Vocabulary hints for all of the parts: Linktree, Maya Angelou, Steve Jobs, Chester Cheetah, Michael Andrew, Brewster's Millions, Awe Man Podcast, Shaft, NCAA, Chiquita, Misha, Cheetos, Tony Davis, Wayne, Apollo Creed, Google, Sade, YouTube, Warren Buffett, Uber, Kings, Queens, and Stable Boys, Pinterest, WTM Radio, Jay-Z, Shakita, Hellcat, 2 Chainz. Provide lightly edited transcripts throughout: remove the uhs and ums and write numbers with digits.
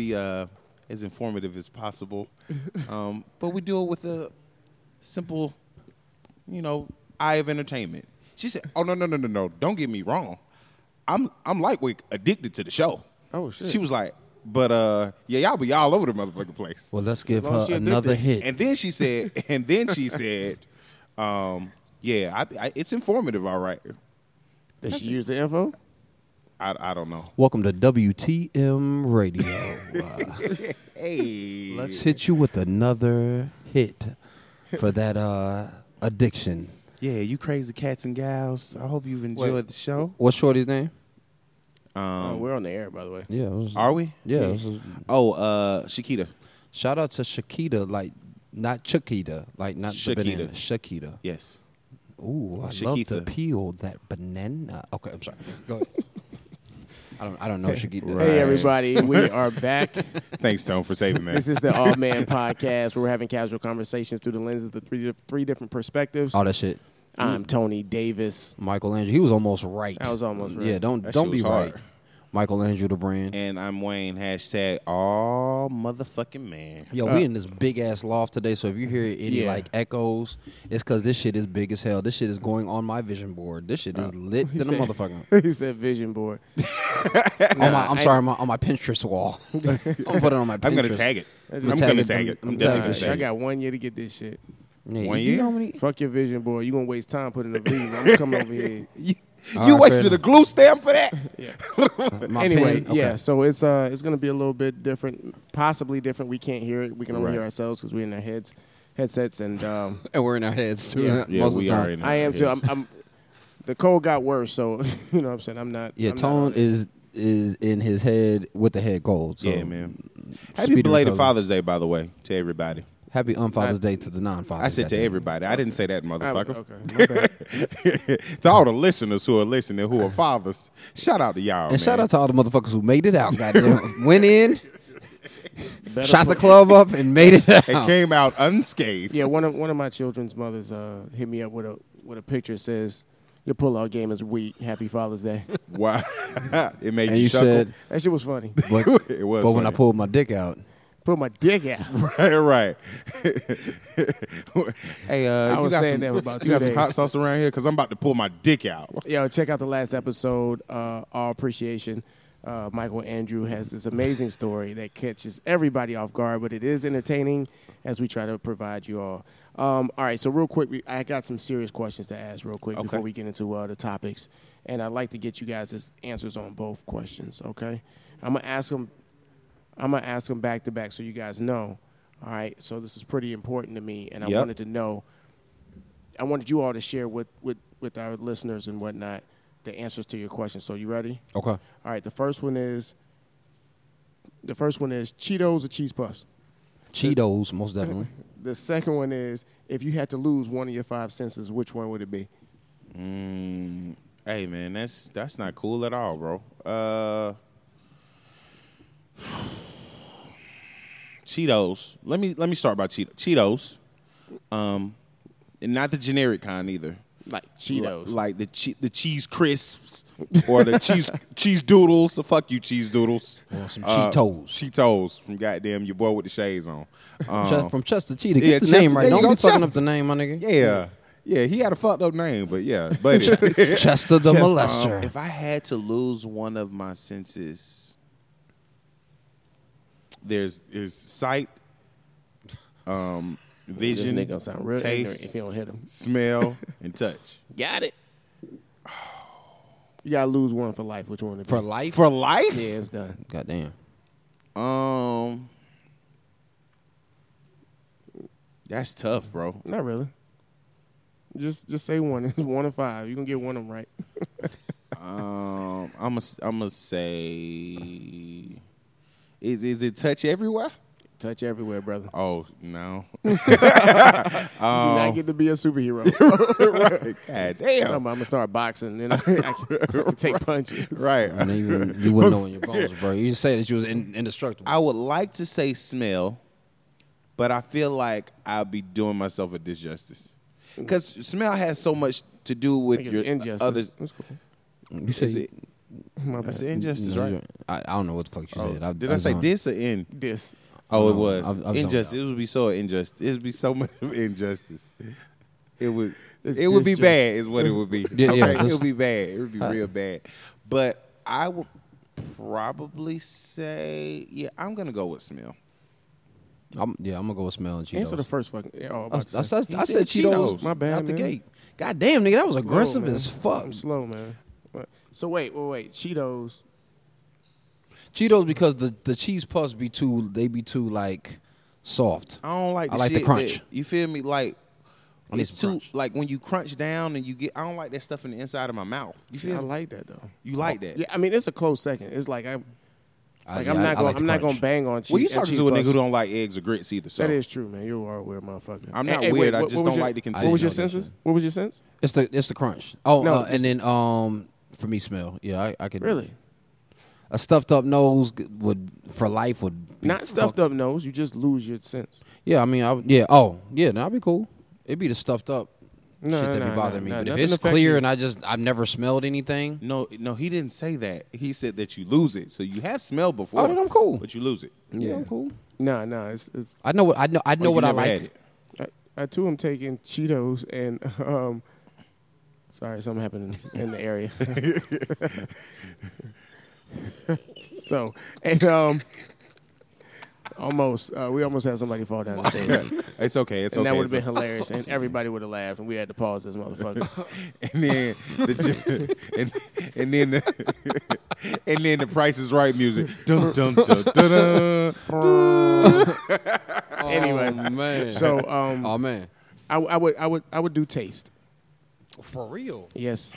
be as informative as possible. But we do it with a simple, you know, eye of entertainment. She said, oh, no. Don't get me wrong. I'm like addicted to the show. Oh, shit. She was like, but yeah, y'all be all over the motherfucking place. Well, let's give her another hit. And then she said, yeah, it's informative, all right. Did she use the info? I don't know. Welcome to WTM Radio. Hey. Let's hit you with another hit for that addiction. Yeah, you crazy cats and gals. I hope you've enjoyed the show. What's Shorty's name? We're on the air, by the way. Yeah. Are we? Yeah. Shakita. Shout out to Shakita, like not Chiquita, like not Shakita. The banana. Shakita. Yes. Ooh, I love to peel that banana. Okay, I'm sorry. Go ahead. I don't know what Shakita does. Right. Hey, everybody. We are back. Thanks, Tone, for saving that. This is the Awe Man Podcast, where we're having casual conversations through the lenses of the three different perspectives. All that shit. I'm Tony Davis. Michael Andrew. He was almost right. I was almost right. Yeah, don't be hard. Right. Michael Andrew, the brand. And I'm Wayne. # all motherfucking man. Yo, we in this big-ass loft today, so if you hear any, like, echoes, it's because this shit is big as hell. This shit is going on my vision board. This shit is lit than a motherfucker. He said vision board. On my Pinterest wall. I'm going to put it on my Pinterest. I'm going to tag it. I got 1 year to get this shit. Yeah, 1 year? Fuck your vision board. You're going to waste time putting a vision. I'm going to come over here. You wasted a glue stamp for that? Yeah. Anyway, okay. Yeah, so it's going to be a little bit different, possibly different. We can't hear it. We can only hear ourselves because we're in our headsets. And we're in our heads, too. Yeah, we are in our heads. I am, too. The cold got worse, so you know what I'm saying? I'm not. Yeah, Tone is in his head with the head cold. So. Yeah, man. Happy belated Father's Day, by the Way, to everybody. Happy Unfather's Day to the non-fathers. I said to everybody. I didn't say that, motherfucker. Okay. To all the listeners who are listening, who are fathers, shout out to y'all, and man. Shout out to all the motherfuckers who made it out, goddamn. Went in, shot the club up, and made it out. It came out unscathed. Yeah, one of my children's mothers hit me up with a picture that says, your pullout game is weak. Happy Father's Day. Wow. It made you chuckle. Said, that shit was funny. But, it was funny. When I pulled my dick out. Put my dick out. Right. Hey, I was saying that about 2 days. You got some hot sauce around here? Because I'm about to pull my dick out. Yo, check out the last episode, Our Appreciation. Michael Andrew has this amazing story that catches everybody off guard, but it is entertaining as we try to provide you all. All right, so real quick, I got some serious questions to ask real quick before we get into the topics. And I'd like to get you guys' answers on both questions, okay? I'm going to ask them back to back so you guys know, all right? So this is pretty important to me, and I wanted to know. I wanted you all to share with our listeners and whatnot the answers to your questions. So you ready? Okay. All right, the first one is Cheetos or Cheese Puffs? Cheetos, most definitely. The second one is, if you had to lose one of your 5 senses, which one would it be? Hey, man, that's not cool at all, bro. Cheetos. Let me start by Cheetos. And not the generic kind either. Like Cheetos. Like the cheese crisps or the cheese doodles. So fuck you, cheese doodles. Or some Cheetos. Cheetos from goddamn your boy with the shades on. From Chester Cheetah. Get the name right. Don't be fucking up the name, my nigga. Yeah. Yeah, he had a fucked up name, but yeah. But Chester the Molester. If I had to lose one of my senses, there's sight, vision, this nigga sound real taste, if you don't hit him, smell, and touch. Got it. Oh. You gotta lose one for life. Which one? For life? For life? Yeah, it's done. Goddamn. That's tough, bro. Not really. Just say one. It's 1 of 5. You gonna get one of them right. I'm gonna say. Is it touch everywhere? Touch everywhere, brother. Oh, no. You do not get to be a superhero. Right. God damn. I'm going to start boxing, and then I can take punches. Right. I mean, you wouldn't know in your bones, bro. You say that you was indestructible. I would like to say smell, but I feel like I'll be doing myself a disjustice. Because smell has so much to do with your injustice. Others. That's cool. You say That's an injustice, right? I don't know what the fuck you said. Did I say this or in? This. Oh, it was. I was injustice. It would be so injustice. It would be so much of injustice. It would be bad is what it would be. Yeah, okay? It would be bad. It would be real bad. But I would probably say, I'm going to go with smell. I'm going to go with smell and Cheetos. Answer the first fucking. I said Cheetos. My bad, out the gate. God damn, nigga, that was aggressive as fuck. I'm slow, man. So wait. Cheetos. Cheetos because the cheese puffs be too, they be too, like, soft. I don't like the shit. I like the crunch. That, you feel me? Like, it's too, crunch. Like, when you crunch down and you get, I don't like that stuff in the inside of my mouth. You feel me? I like that, though. You like that? Yeah, I mean, it's a close second. It's like, I'm not going to bang on cheese. Well, you talking to a nigga who don't like eggs or grits either, so. That is true, man. You are a weird motherfucker. I'm not weird. I just don't like the consistency. What was your senses? What was your sense? It's the crunch. Oh, no, and then, for me, smell. Yeah, I could. Really? A stuffed up nose would be not stuffed up nose. You just lose your sense. Yeah, I mean, that'd be cool. It'd be the stuffed up shit that be bothering me. But if it's clear and I've never smelled anything. No, he didn't say that. He said that you lose it. So you have smelled before. Oh, then I'm cool. But you lose it. Yeah, I'm cool. No, it's. I know what I like. I too am taking Cheetos and. Sorry, something happened in the area. So, and we almost had somebody fall down the stairs. It's okay. It's and okay. And that would have been hilarious, and everybody would have laughed, and we had to pause this motherfucker. and then the Price is Right music. Dun dun dun dun. Anyway, man. So, man, I would do taste. For real? Yes.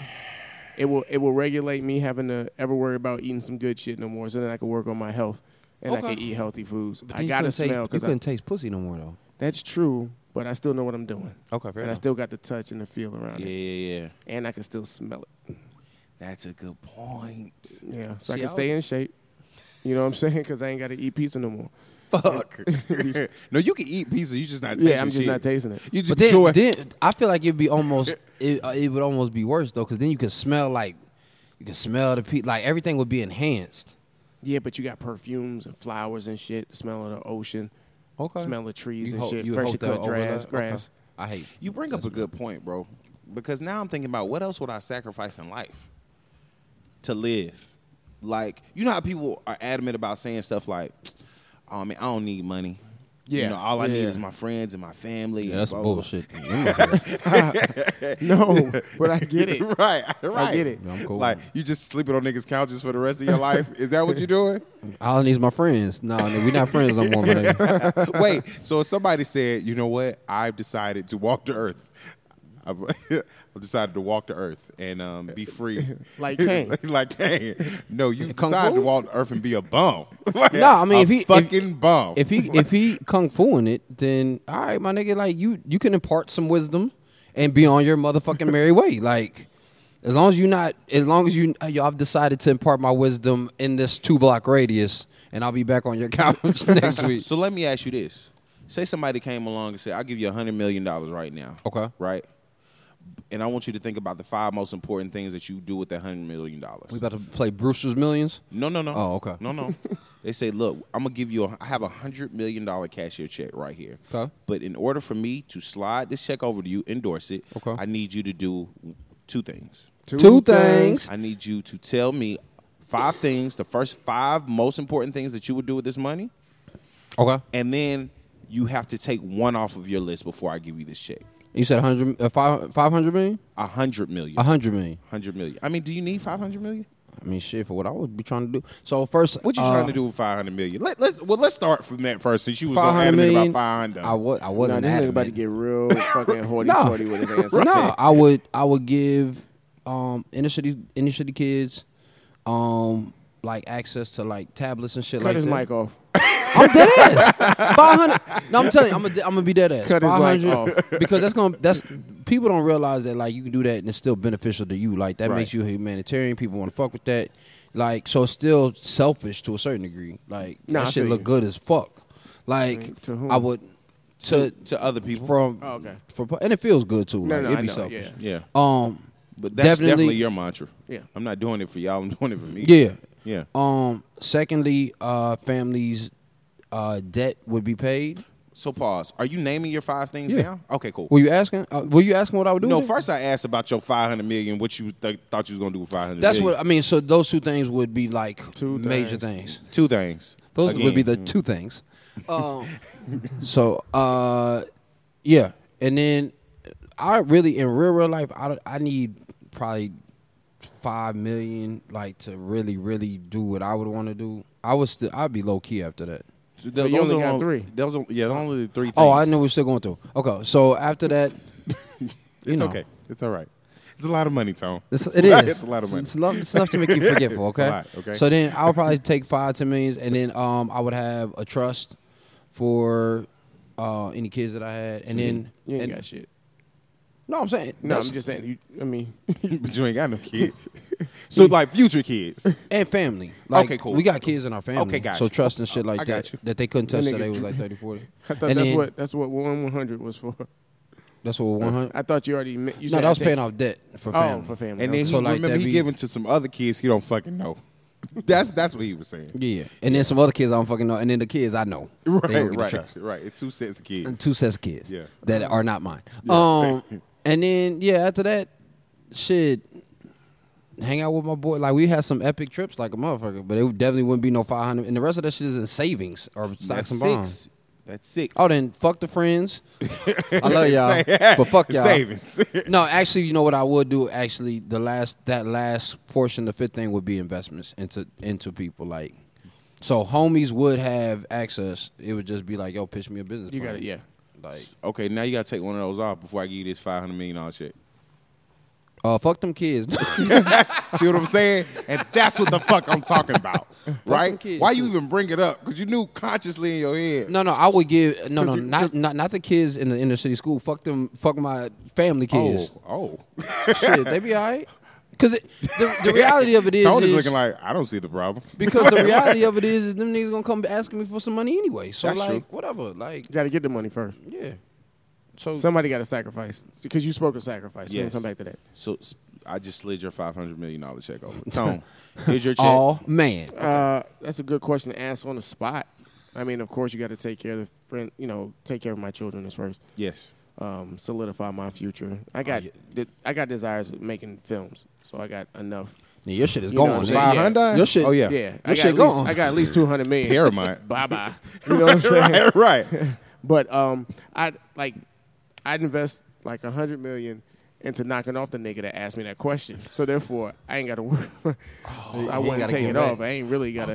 It will regulate me having to ever worry about eating some good shit no more, so then I can work on my health and I can eat healthy foods. But I got to smell. You couldn't taste pussy no more, though. That's true, but I still know what I'm doing. Okay, fair enough. I still got the touch and the feel around it. Yeah. And I can still smell it. That's a good point. Yeah, so I can stay in shape. You know what I'm saying? Because I ain't got to eat pizza no more. Fuck. No, you can eat pizza. You just not tasting it. Yeah, I'm just not tasting it. You just but then I feel like it'd be almost it would almost be worse though, because then you can smell the pizza. Like everything would be enhanced. Yeah, but you got perfumes and flowers and shit. The smell of the ocean. Okay. Smell of trees and shit. Freshly cut grass. Okay. I hate. You bring up a good point, bro. Because now I'm thinking about what else would I sacrifice in life to live. Like, you know how people are adamant about saying stuff like, oh, man, I don't need money. Yeah. You know, all I need is my friends and my family. Yeah, that's bullshit. No, but I get it. Right. I get it. I'm cool. Like, you just sleeping on niggas' couches for the rest of your life? Is that what you're doing? All I need is my friends. No, we're not friends no more. Wait, so if somebody said, you know what? I've decided to walk to earth. I've decided to walk to earth and be free. Like Kane. No, you decided to walk to earth and be a bum. Like, no, I mean, bum. If he kung fuing it, then all right, my nigga, like you can impart some wisdom and be on your motherfucking merry way. Like as long as I've decided to impart my wisdom in this 2-block radius, and I'll be back on your couch next week. So let me ask you this: say somebody came along and said, "I'll give you $100 million right now." Okay, right. And I want you to think about the 5 most important things that you do with that $100 million. We about to play Brewster's Millions? No. Oh, okay. No. They say, look, I'm going to give you I have a $100 million cashier check right here. Okay. But in order for me to slide this check over to you, endorse it, okay, I need you to do 2 things. Two things. I need you to tell me 5 things, the first 5 most important things that you would do with this money. Okay. And then you have to take one off of your list before I give you this check. You said 100, 500 million? 100 million. 100 million. 100 million. I mean, do you need 500 million? I mean, shit, for what I would be trying to do. So, first. What you trying to do with 500 million? Let's start from that first, since you was so adamant about 500. I wasn't adamant. About to get real fucking hoity-toity with his answer. No, I would give inner city kids like access to like tablets and shit. Cut like that. Cut his mic off. I'm dead ass. 500. No, I'm telling you, I'm gonna be dead ass. 500, because that's people don't realize that like you can do that and it's still beneficial to you. Like that makes you a humanitarian. People want to fuck with that. Like so, it's still selfish to a certain degree. Like that shit look good as fuck. Like I mean, to whom? I would to other people from and it feels good too. Like it'd be selfish. Yeah. But that's definitely your mantra. Yeah. I'm not doing it for y'all. I'm doing it for me. Yeah. Yeah. Secondly, families' debt would be paid. So pause. Are you naming your five things now? Okay, cool. Were you asking? What I would do? No, first I asked about your $500 million. What you thought you was gonna do with $500 million? That's what I mean. So those two things would be like two major things. Two things. Those would be the two things. Yeah, and then I really in real life I need probably $5 million like to really do what I would want to do. I'd be low key after that. So you only got three. Those are, yeah, only three things. Oh, I know we're still going through. Okay, so after that, okay. It's all right. It's a lot of money, Tone. It's a lot of money. It's enough to make you forgetful, okay? It's a lot, okay? So then I'll probably take $5 to $10 million, and then I would have a trust for any kids that I had. And so then you ain't got shit. No, I'm saying. No, I'm just saying. But you ain't got no kids. So, like, future kids. And family. Like, okay, cool. We got kids in our family. Okay, gotcha. So, trust and shit like that they couldn't touch till they was like 30, 40. I thought that's what 100 was for. That's what 100? I thought you already meant. No, that was paying off debt for family. Oh, for family. And then he giving to some other kids he don't fucking know. That's what he was saying. Yeah. And then some other kids I don't fucking know. And then the kids I know. Right. It's two sets of kids. Yeah. That are not mine. Yeah. And then, after that, shit, hang out with my boy. Like, we had some epic trips like a motherfucker, but it definitely wouldn't be no 500. And the rest of that shit is in savings or stocks and bonds. That's six. Oh, then fuck the friends. I love y'all, but fuck y'all. Savings. No, actually, you know what I would do? Actually, that last portion, the fifth thing would be investments into people. Like, so homies would have access. It would just be like, yo, pitch me a business plan. You got it, yeah. Like, okay, now you got to take one of those off before I give you this $500 million check. Fuck them kids. See what I'm saying? And that's what the fuck I'm talking about, right? Why you even bring it up? Because you knew consciously in your head. No, I would give, not the kids in the inner city school. Fuck my family kids. Oh. Shit, they be all right. Because the reality of it is, Tony's looking like, I don't see the problem. Because the reality of it is them niggas going to come asking me for some money anyway. So, that's like, true. Whatever. Like, you got to get the money first. Yeah. So somebody got to sacrifice. Because you spoke of sacrifice. Yes. We're going to come back to that. So, I just slid your $500 million check over. Tone, here's your check. Oh, man. That's a good question to ask on the spot. I mean, of course, you got to take care of the friend. You know, take care of my children is first. Yes. Solidify my future. I got desires of making films, so I got enough. Yeah, your shit is going. 500? Yeah. Your shit. Oh yeah. Yeah. Your shit going. I got at least 200 million. Paramount. Bye bye. You know what I'm saying? Right. But I'd invest like 100 million into knocking off the nigga that asked me that question. So therefore, I ain't got to work. I wouldn't take it off. I ain't really got to.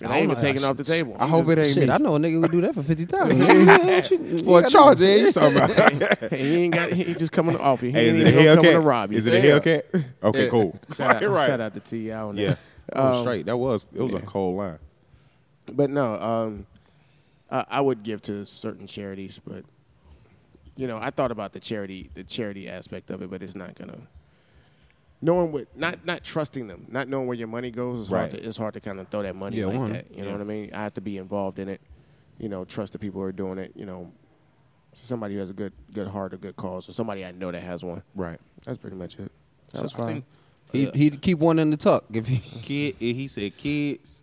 Okay. I ain't even taking off the table. I hope it ain't me. I know a nigga would do that for $50,000 for a charge. You talking about? He just coming off you. He ain't even coming to rob you. Is it a Hellcat? Okay, cool. Shout out to T.I. on that. Yeah, straight. It was a cold line. But no, I would give to certain charities, but you know, I thought about the charity aspect of it, but it's not gonna. Knowing what, not trusting them, not knowing where your money goes, it's hard to kind of throw that money like that. You know what I mean? I have to be involved in it. You know, trust the people who are doing it. You know, somebody who has a good heart, a good cause, or somebody I know that has one. Right. That's pretty much it. That's fine. He'd keep one in the tuck if he said kids.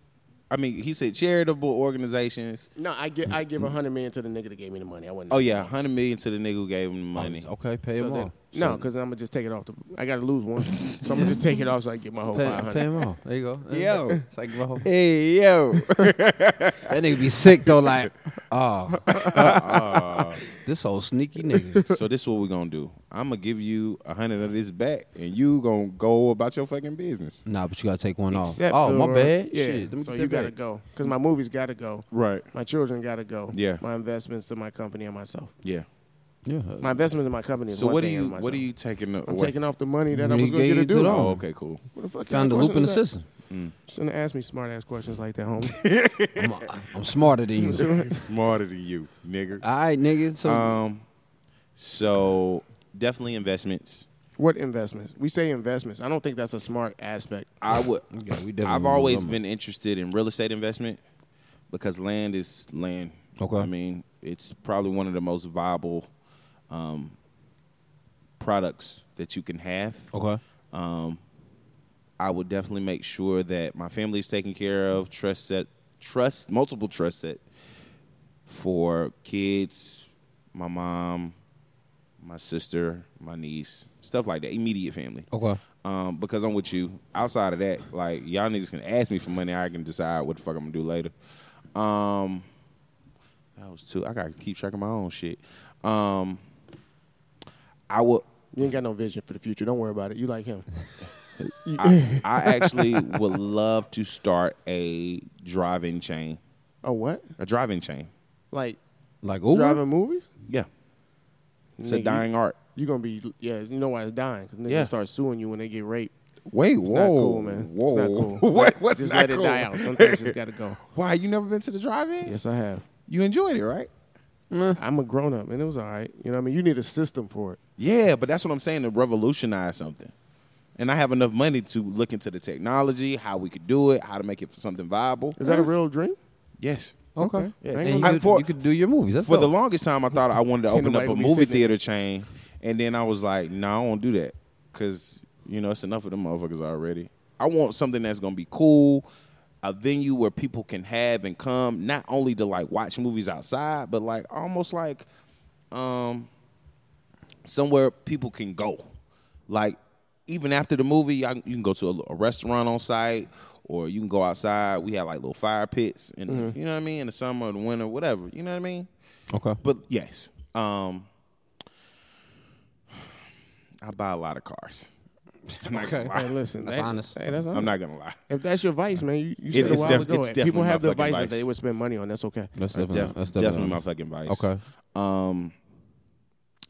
I mean, he said charitable organizations. No, I give 100 million to the nigga that gave me the money. I wouldn't. Oh yeah, 100 million to the nigga who gave him the money. Okay, pay him off. No, because I'm gonna just take it off. I gotta lose one, so I'm gonna just take it off so I can get my whole 500. Pay him off. There you go. Yo, so I get my whole. Hey yo, that nigga be sick though. Like, this old sneaky nigga. So this is what we're gonna do. I'm gonna give you 100 of this back, and you gonna go about your fucking business. Nah, but you gotta take one off. Oh, my bad. Yeah. Shit. So you gotta go because my movies gotta go. Right. My children gotta go. Yeah. My investments to my company and myself. Yeah. Yeah. My investment in my company is so one thing. So what are you taking off? I'm taking off the money that I was going to get to do. Oh, okay, cool. What the fuck? Found a loop in the system. Shouldn't ask me smart-ass questions like that, homie. I'm smarter than you. Smarter than you, nigga. All right, nigga. So definitely investments. What investments? We say investments. I don't think that's a smart aspect. I would. Yeah, I've always been interested in real estate investment because land is land. Okay. I mean, it's probably one of the most viable products that you can have. Okay. I would definitely make sure that my family is taken care of. Multiple trust set for kids, my mom, my sister, my niece, stuff like that. Immediate family. Okay. Because I'm with you. Outside of that, like, y'all niggas can ask me for money. I can decide what the fuck I'm gonna do later. That was two. I gotta keep track of my own shit. I would. You ain't got no vision for the future. Don't worry about it. You like him. I actually would love to start a drive-in chain. A what? A drive-in chain. Like Uber? Driving movies? Yeah. It's a dying art. You're going to be, yeah, you know why it's dying. Because niggas start suing you when they get raped. Wait, it's not cool, man. Whoa. It's not cool. Wait, what's just not cool? Just let it die out. Sometimes you just got to go. Why? You never been to the drive-in? Yes, I have. You enjoyed it, right? I'm a grown-up, and it was all right. You know what I mean? You need a system for it. Yeah, but that's what I'm saying, to revolutionize something. And I have enough money to look into the technology, how we could do it, how to make it for something viable. Is that a real dream? Yes. Okay. Yes. And you could do your movies. That's for the longest time, I thought I wanted to open up a movie theater chain. And then I was like, no, I won't do that. Because, you know, it's enough of them motherfuckers already. I want something that's going to be cool, a venue where people can have and come, not only to, like, watch movies outside, but, like, almost like somewhere people can go. Like, even after the movie, you can go to a restaurant on site, or you can go outside. We have like little fire pits, and you know what I mean, in the summer, or the winter, whatever. You know what I mean? Okay. But yes, I buy a lot of cars. I'm not gonna lie. Hey, listen, that's honest. Hey, that's honest. I'm not gonna lie. If that's your vice, man, you said a while ago. People have the vice that they would spend money on. That's okay. That's definitely my fucking vice. Okay.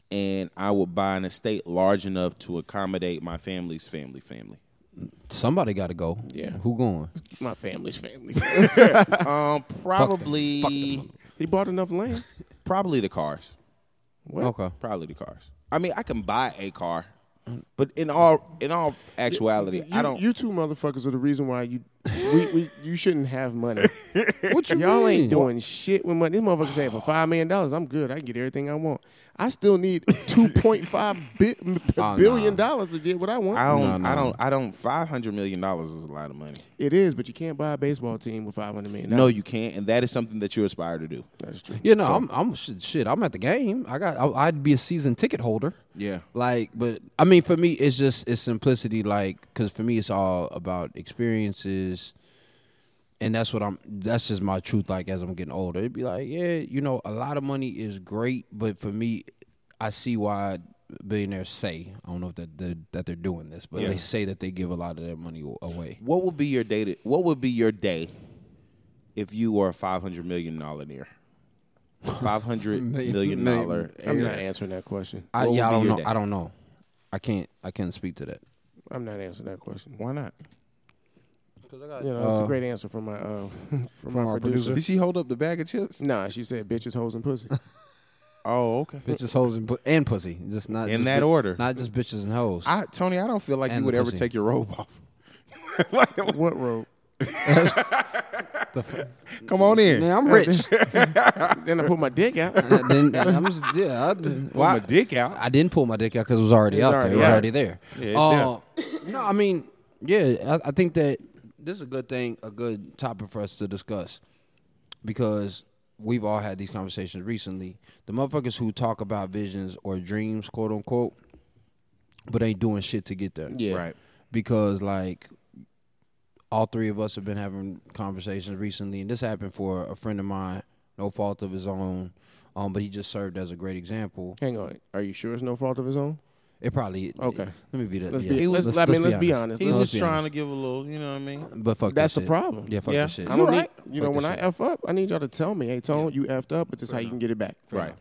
And I would buy an estate large enough to accommodate my family's family. Somebody got to go. Yeah. Who going? My family's family. Probably. Fuck them. He bought enough land. Probably the cars. What? Okay. Probably the cars. I mean, I can buy a car, but in all actuality, I don't. You two motherfuckers are the reason why you shouldn't have money. What you Y'all mean? Ain't doing shit with money. These motherfuckers say for $5 million, I'm good. I can get everything I want. I still need $2.5 billion to get what I want. I don't. $500 million is a lot of money. It is, but you can't buy a baseball team with $500 million. No, you can't, and that is something that you aspire to do. That's true. Yeah, no, so, I'm shit. I'm at the game. I'd be a season ticket holder. Yeah. Like, but I mean, for me, it's just simplicity. Like, because for me, it's all about experiences. And that's just my truth, like, as I'm getting older. It'd be like, yeah, you know, a lot of money is great, but for me, I see why billionaires say, I don't know if that they're doing this, but they say that they give a lot of their money away. What would be your day if you were a $500 million millionaire? $500 million dollar. I'm not answering that question. I don't know. I don't know. I can't speak to that. I'm not answering that question. Why not? That's a great answer from my our producer. Did she hold up the bag of chips? Nah, she said bitches, hoes, and pussy. Oh, okay. Bitches, hoes, and pussy, just not in just that order. Not just bitches and hoes. Tony, I don't feel like you would ever take your robe off. What robe? Come on in. Man, I'm rich. Then I put my dick out. I pulled my dick out. I didn't pull my dick out because it was already out there. It was already there. Yeah, no, I mean. Yeah, I think that this is a good thing, a good topic for us to discuss, because we've all had these conversations recently. The motherfuckers who talk about visions or dreams, quote unquote, but ain't doing shit to get there. Yeah. Right. Because, like, all three of us have been having conversations recently, and this happened for a friend of mine, no fault of his own, but he just served as a great example. Hang on. Are you sure it's no fault of his own? It probably okay. Let me be that. Let's be honest. He was trying to give a little, you know what I mean. But fuck, that's the shit. Problem. Yeah, fuck that shit. I don't need, you know, when I f up, I need y'all to tell me, hey, Tone, you effed up, but this is how you can get it back. Right.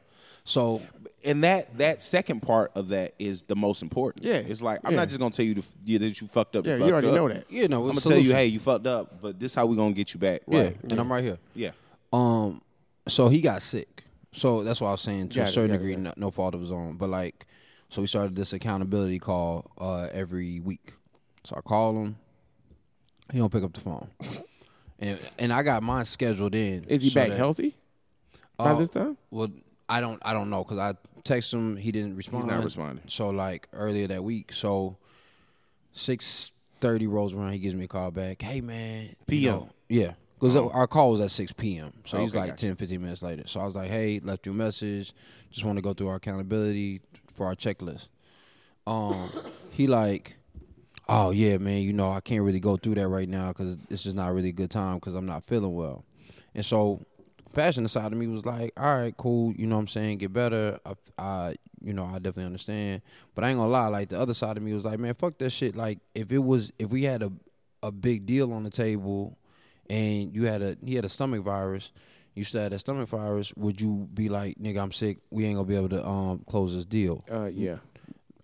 So, and that second part of that is the most important. Yeah, it's like I'm not just gonna tell you that you fucked up. Yeah, you already know that. You know, I'm gonna tell you, hey, you fucked up, but this is how we gonna get you back. Right. And I'm right here. Yeah. So he got sick. So that's what I was saying, to a certain degree, no fault of his own, but like. So we started this accountability call every week. So I call him. He don't pick up the phone. And I got mine scheduled in. Is he back healthy by this time? Well, I don't know, because I texted him. He didn't respond. He's not responding. So, like, earlier that week. So, 6:30 rolls around. He gives me a call back. Hey, man. PM. You know, yeah. Because our call was at 6 p.m. So, he's like 10, 15 minutes later. So, I was like, hey, left you a message. Just want to go through our accountability for our checklist. He like, oh, yeah, man, you know, I can't really go through that right now because it's just not really a good time because I'm not feeling well. And so, passion inside of me was like, all right, cool, you know what I'm saying, get better. I you know, I definitely understand. But I ain't gonna lie, like, the other side of me was like, man, fuck that shit. Like, if we had a big deal on the table and you had he had a stomach virus, you still had that stomach virus, would you be like, nigga, I'm sick, we ain't gonna be able to close this deal? Yeah.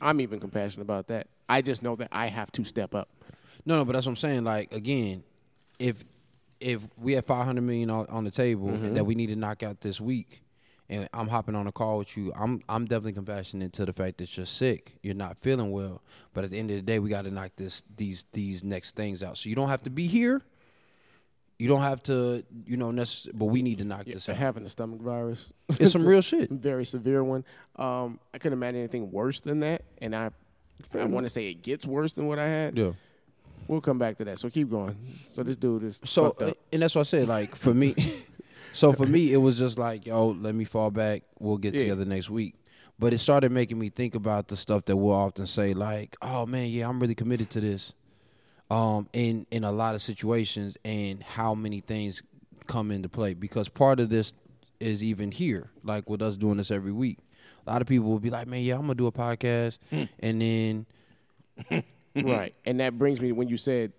I'm even compassionate about that. I just know that I have to step up. No, but that's what I'm saying. Like, again, if we had $500 million on the table mm-hmm. that we need to knock out this week, and I'm hopping on a call with you, I'm definitely compassionate to the fact that you're sick, you're not feeling well. But at the end of the day, we got to knock these next things out. So you don't have to be here. You don't have to, you know, but we need to knock this out. Having a stomach virus. It's some real shit. Very severe one. I couldn't imagine anything worse than that. And I want to say it gets worse than what I had. Yeah. We'll come back to that. So keep going. So this dude is fucked up. And that's what I said. Like, for me, it was just like, yo, let me fall back. We'll get together next week. But it started making me think about the stuff that we'll often say, like, oh, man, yeah, I'm really committed to this. In a lot of situations, and how many things come into play, because part of this is even here, like with us doing this every week. A lot of people will be like, man, yeah, I'm going to do a podcast. And then. Right. And that brings me to when you said,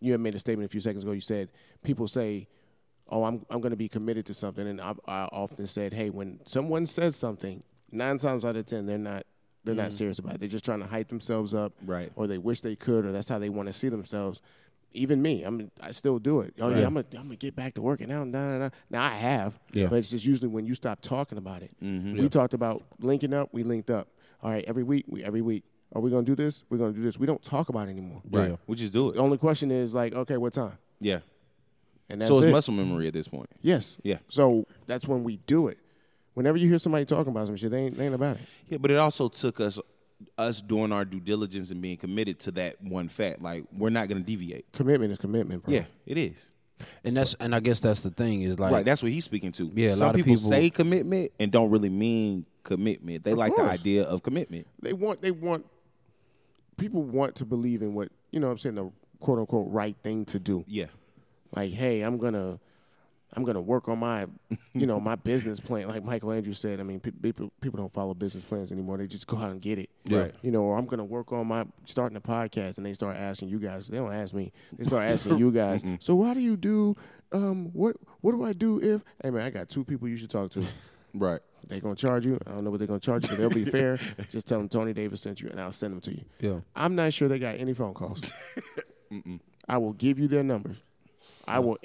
you had made a statement a few seconds ago, you said, people say, oh, I'm going to be committed to something. And I often said, hey, when someone says something, 9 times out of 10, they're not serious about it. They're just trying to hype themselves up, right? Or they wish they could, or that's how they want to see themselves. Even me, I still do it. Oh, right. Yeah, I'm gonna get back to working out. Now I have, but it's just usually when you stop talking about it. Mm-hmm. We talked about linking up. We linked up. All right, every week. Are we gonna do this? We're gonna do this. We don't talk about it anymore. Right. Yeah. We just do it. The only question is like, okay, what time? Yeah. And that's so it's muscle memory at this point. Yes. Yeah. So that's when we do it. Whenever you hear somebody talking about some shit, they ain't about it. Yeah, but it also took us doing our due diligence and being committed to that one fact. Like, we're not going to deviate. Commitment is commitment, bro. Yeah, it is. And I guess that's the thing is like, right, that's what he's speaking to. Yeah, some people say commitment and don't really mean commitment. They like the idea of commitment. People want to believe in what, you know what I'm saying, the quote unquote right thing to do. Yeah. Like, hey, I'm gonna work on my, you know, my business plan. Like Michael Andrew said, I mean, people don't follow business plans anymore. They just go out and get it, right? You know, or I'm gonna work on my starting a podcast, and they start asking you guys. They don't ask me. They start asking you guys. So why do you do? What do I do if? Hey man, I got 2 people you should talk to. Right. They gonna charge you. I don't know what they're gonna charge you, but they'll be fair. Just tell them Tony Davis sent you, and I'll send them to you. Yeah. I'm not sure they got any phone calls. I will give you their numbers. I will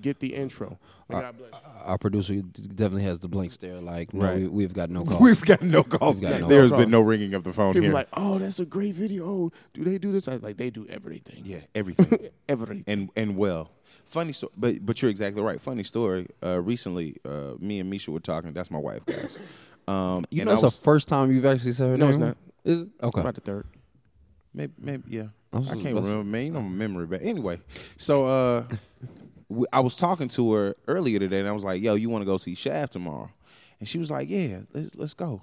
get the intro. God bless you. Our producer definitely has the blank stare. Like, no, right. We've got no calls. We've got no calls. There's been no ringing of the phone. People here. Like, oh, that's a great video. Oh, do they do this? I was like, they do everything. Yeah, everything. Everything. And well, funny story. But you're exactly right. Funny story. Recently, me and Misha were talking. That's my wife, guys. You know, it's the first time you've actually said her name. No, it's not. Is it? Okay. About the third. Maybe, yeah. I can't remember, man. You know my memory bad. Anyway, so I was talking to her earlier today, and I was like, yo, you want to go see Shaft tomorrow? And she was like, yeah, let's go.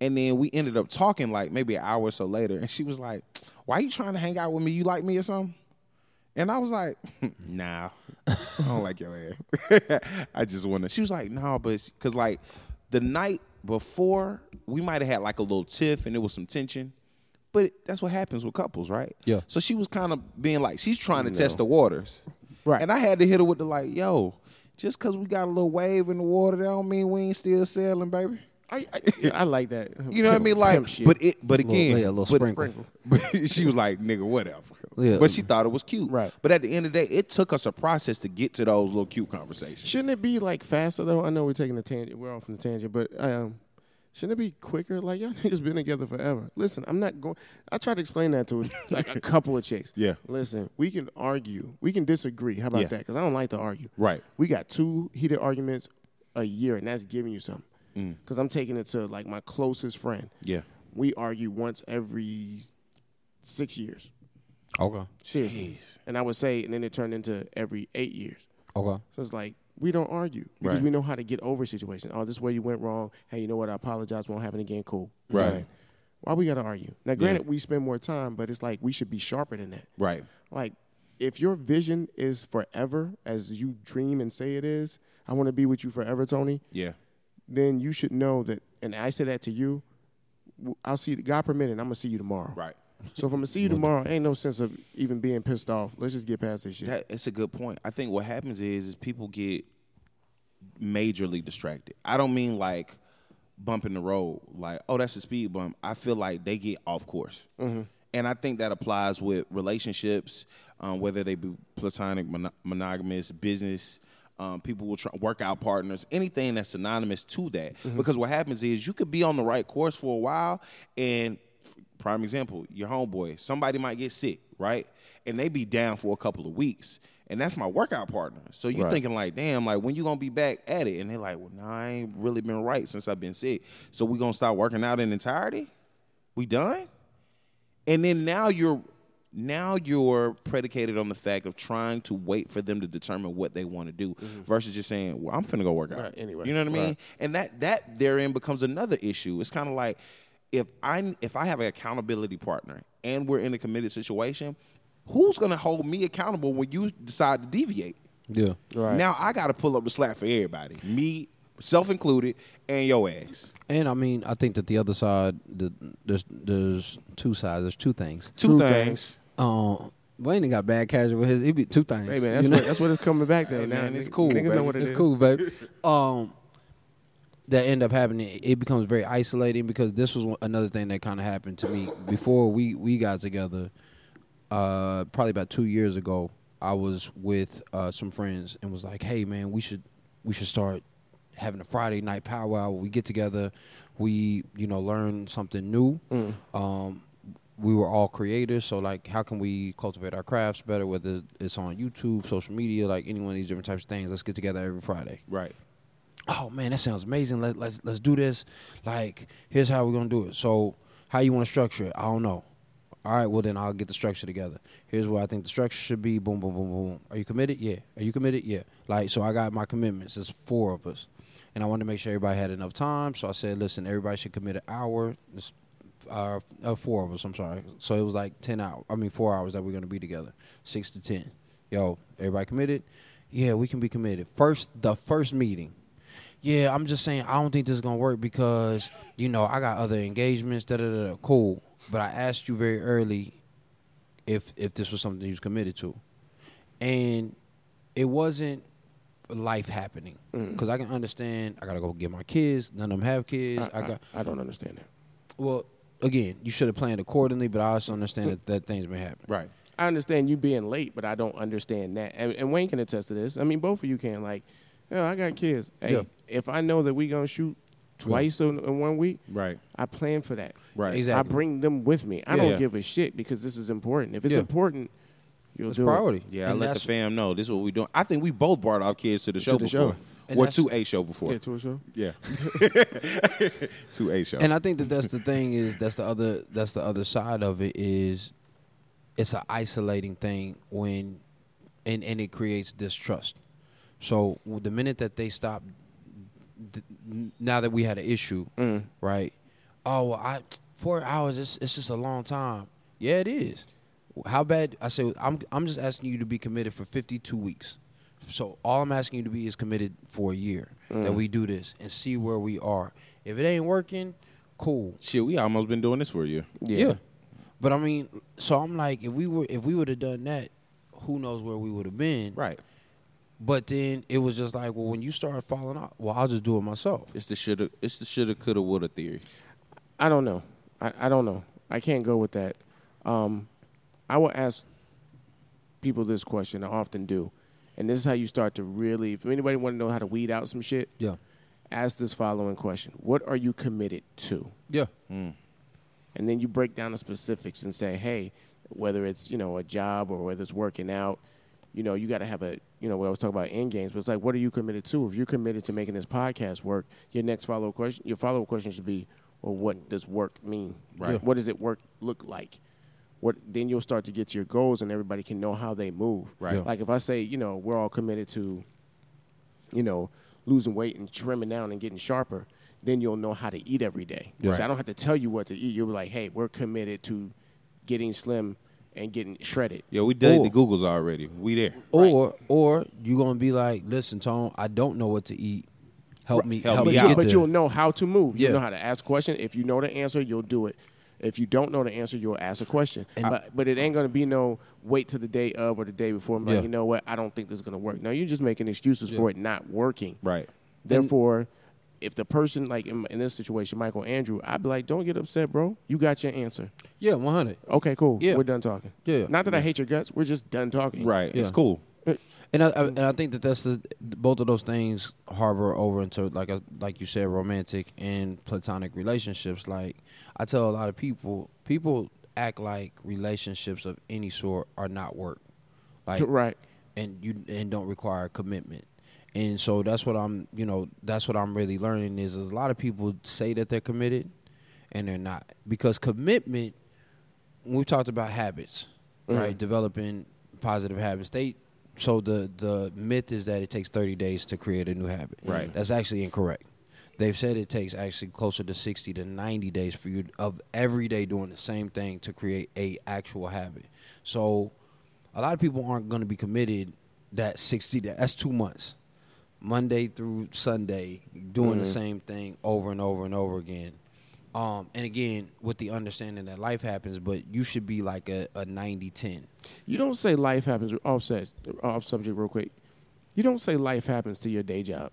And then we ended up talking like maybe an hour or so later, and she was like, why are you trying to hang out with me? You like me or something? And I was like, nah, I don't like your ass. I just want to. She was like, nah, but because like the night before, we might have had like a little tiff, and there was some tension. But that's what happens with couples, right? Yeah. So she was kind of being like, she's trying to test the waters. Right. And I had to hit her with the like, yo, just because we got a little wave in the water, that don't mean we ain't still sailing, baby. I like that. You know what I mean? Like, but again, a little sprinkle. She was like, nigga, whatever. Yeah. But she thought it was cute. Right. But at the end of the day, it took us a process to get to those little cute conversations. Shouldn't it be like faster though? I know we're taking a tangent. We're off on a tangent, but shouldn't it be quicker? Like, y'all niggas been together forever. Listen, I'm not going. I tried to explain that to like a couple of chicks. Yeah. Listen, we can argue. We can disagree. How about that? Because I don't like to argue. Right. We got 2 heated arguments a year, and that's giving you something. because I'm taking it to like my closest friend. Yeah. We argue once every 6 years. Okay. Seriously. Jeez. And I would say, and then it turned into every 8 years. Okay. So it's like, we don't argue because we know how to get over situations. Oh, this is where you went wrong. Hey, you know what? I apologize. Won't happen again. Cool. Right. Man, why we got to argue? Now, granted, we spend more time, but it's like we should be sharper than that. Right. Like, if your vision is forever, as you dream and say it is, I want to be with you forever, Tony. Yeah. Then you should know that, and I say that to you, I'll see you, God permitting, I'm going to see you tomorrow. Right. So if I'm going to see you tomorrow, ain't no sense of even being pissed off. Let's just get past this shit. That's a good point. I think what happens is people get majorly distracted. I don't mean like bumping the road, like, oh, that's a speed bump. I feel like they get off course. Mm-hmm. And I think that applies with relationships, whether they be platonic, monogamous, business, people will try workout partners, anything that's synonymous to that. Mm-hmm. Because what happens is you could be on the right course for a while, and prime example, your homeboy, somebody might get sick, right? And they be down for a couple of weeks. And that's my workout partner. So you're thinking like, damn, like when you gonna be back at it? And they're like, well, nah, I ain't really been right since I've been sick. So we gonna start working out in entirety? We done? And then now you're predicated on the fact of trying to wait for them to determine what they want to do versus just saying, well, I'm finna go work out. Right, anyway. You know what I mean? Right. And that therein becomes another issue. It's kind of like if I have an accountability partner and we're in a committed situation, who's going to hold me accountable when you decide to deviate? Yeah. Right. Now I got to pull up the slack for everybody, me, self-included, and your ass. And, I mean, I think that the other side, there's two sides. There's two things. Two things. Wayne got bad casual with his. It be two things. Hey, man, that's what it's coming back to. Hey, man, it's cool, niggas know what it is. It's cool, baby. That end up happening, it becomes very isolating because this was another thing that kind of happened to me. Before we got together, probably about 2 years ago, I was with some friends and was like, hey, man, we should start having a Friday night powwow where we get together, we, you know, learn something new. Mm. We were all creators, so, like, how can we cultivate our crafts better, whether it's on YouTube, social media, like, any one of these different types of things. Let's get together every Friday. Right. Oh, man, that sounds amazing. Let's do this. Like, here's how we're going to do it. So how you want to structure it? I don't know. All right, well, then I'll get the structure together. Here's what I think the structure should be. Boom, boom, boom, boom. Are you committed? Yeah. Are you committed? Yeah. Like, so I got my commitments. There's four of us. And I wanted to make sure everybody had enough time. So I said, listen, everybody should commit an hour. It's, four of us, I'm sorry. So it was like 4 hours that we're going to be together, 6 to 10. Yo, everybody committed? Yeah, we can be committed. The first meeting. Yeah, I'm just saying I don't think this is going to work because, you know, I got other engagements, da-da-da-da. Cool. But I asked you very early if this was something you was committed to. And it wasn't life happening. Because I can understand, I got to go get my kids. None of them have kids. I don't understand that. Well, again, you should have planned accordingly, but I also understand that things may happen. Right. I understand you being late, but I don't understand that. And Wayne can attest to this. I mean, both of you can. Like, yeah, I got kids. Hey, if I know that we going to shoot twice in 1 week, I plan for that. Right. Exactly. I bring them with me. I don't give a shit because this is important. If it's important, you'll do priority. It. Yeah, and I let the fam know. This is what we're doing. I think we both brought our kids to the show before. Or to a show before. Yeah, to a show. Yeah. To a show. And I think that that's the thing is, that's the other side of it is it's an isolating thing when, and it creates distrust. So the minute that they stop, now that we had an issue, right? Oh, well, 4 hours, it's just a long time. Yeah, it is. How bad? I say, I'm just asking you to be committed for 52 weeks. So all I'm asking you to be is committed for a year that we do this and see where we are. If it ain't working, cool. Shit, we almost been doing this for a year. Yeah. But I mean, so I'm like, if we would have done that, who knows where we would have been. Right. But then it was just like, well, when you start falling off, well, I'll just do it myself. It's the shoulda, coulda, woulda theory. I don't know. I don't know. I can't go with that. I will ask people this question. I often do. And this is how you start to really, if anybody want to know how to weed out some shit, ask this following question. What are you committed to? Yeah. Mm. And then you break down the specifics and say, hey, whether it's, you know, a job or whether it's working out, you know, you got to have a, you know, what I was talking about end games, but it's like, what are you committed to? If you're committed to making this podcast work, your next follow-up question, your follow-up question should be, well, what does work mean? Right. Yeah. What does it work look like? What, then you'll start to get to your goals and everybody can know how they move. Right. Yeah. Like if I say, you know, we're all committed to, you know, losing weight and trimming down and getting sharper, then you'll know how to eat every day. Right. So I don't have to tell you what to eat. You'll be like, hey, we're committed to getting slim and getting shredded. Yeah, we did the Googles already. We there. Or you're going to be like, listen, Tom, I don't know what to eat. Help me out. But you'll know how to move. Yeah. You'll know how to ask questions. If you know the answer, you'll do it. If you don't know the answer, you'll ask a question. But it ain't going to be no wait till the day of or the day before. I'm like, you know what? I don't think this is going to work. No, you're just making excuses for it not working. Right. Therefore, if the person, like in this situation, Michael Andrew, I'd be like, don't get upset, bro. You got your answer. Yeah, 100. Okay, cool. Yeah. We're done talking. Yeah. Not that I hate your guts. We're just done talking. Right. Yeah. It's cool. And I think that that's both of those things harbor over into, like you said, romantic and platonic relationships. Like I tell a lot of people act like relationships of any sort are not work. Like, right. And don't require commitment. And so that's what I'm, you know, that's what I'm really learning is a lot of people say that they're committed and they're not. Because commitment, we've talked about habits, right? Developing positive habits. So the myth is that it takes 30 days to create a new habit. Right. That's actually incorrect. They've said it takes actually closer to 60 to 90 days for you of every day doing the same thing to create a actual habit. So a lot of people aren't going to be committed that 60 days. That's 2 months. Monday through Sunday, doing the same thing over and over and over again. And again, with the understanding that life happens, but you should be like a 90-10. You don't say life happens, off subject real quick. You don't say life happens to your day job.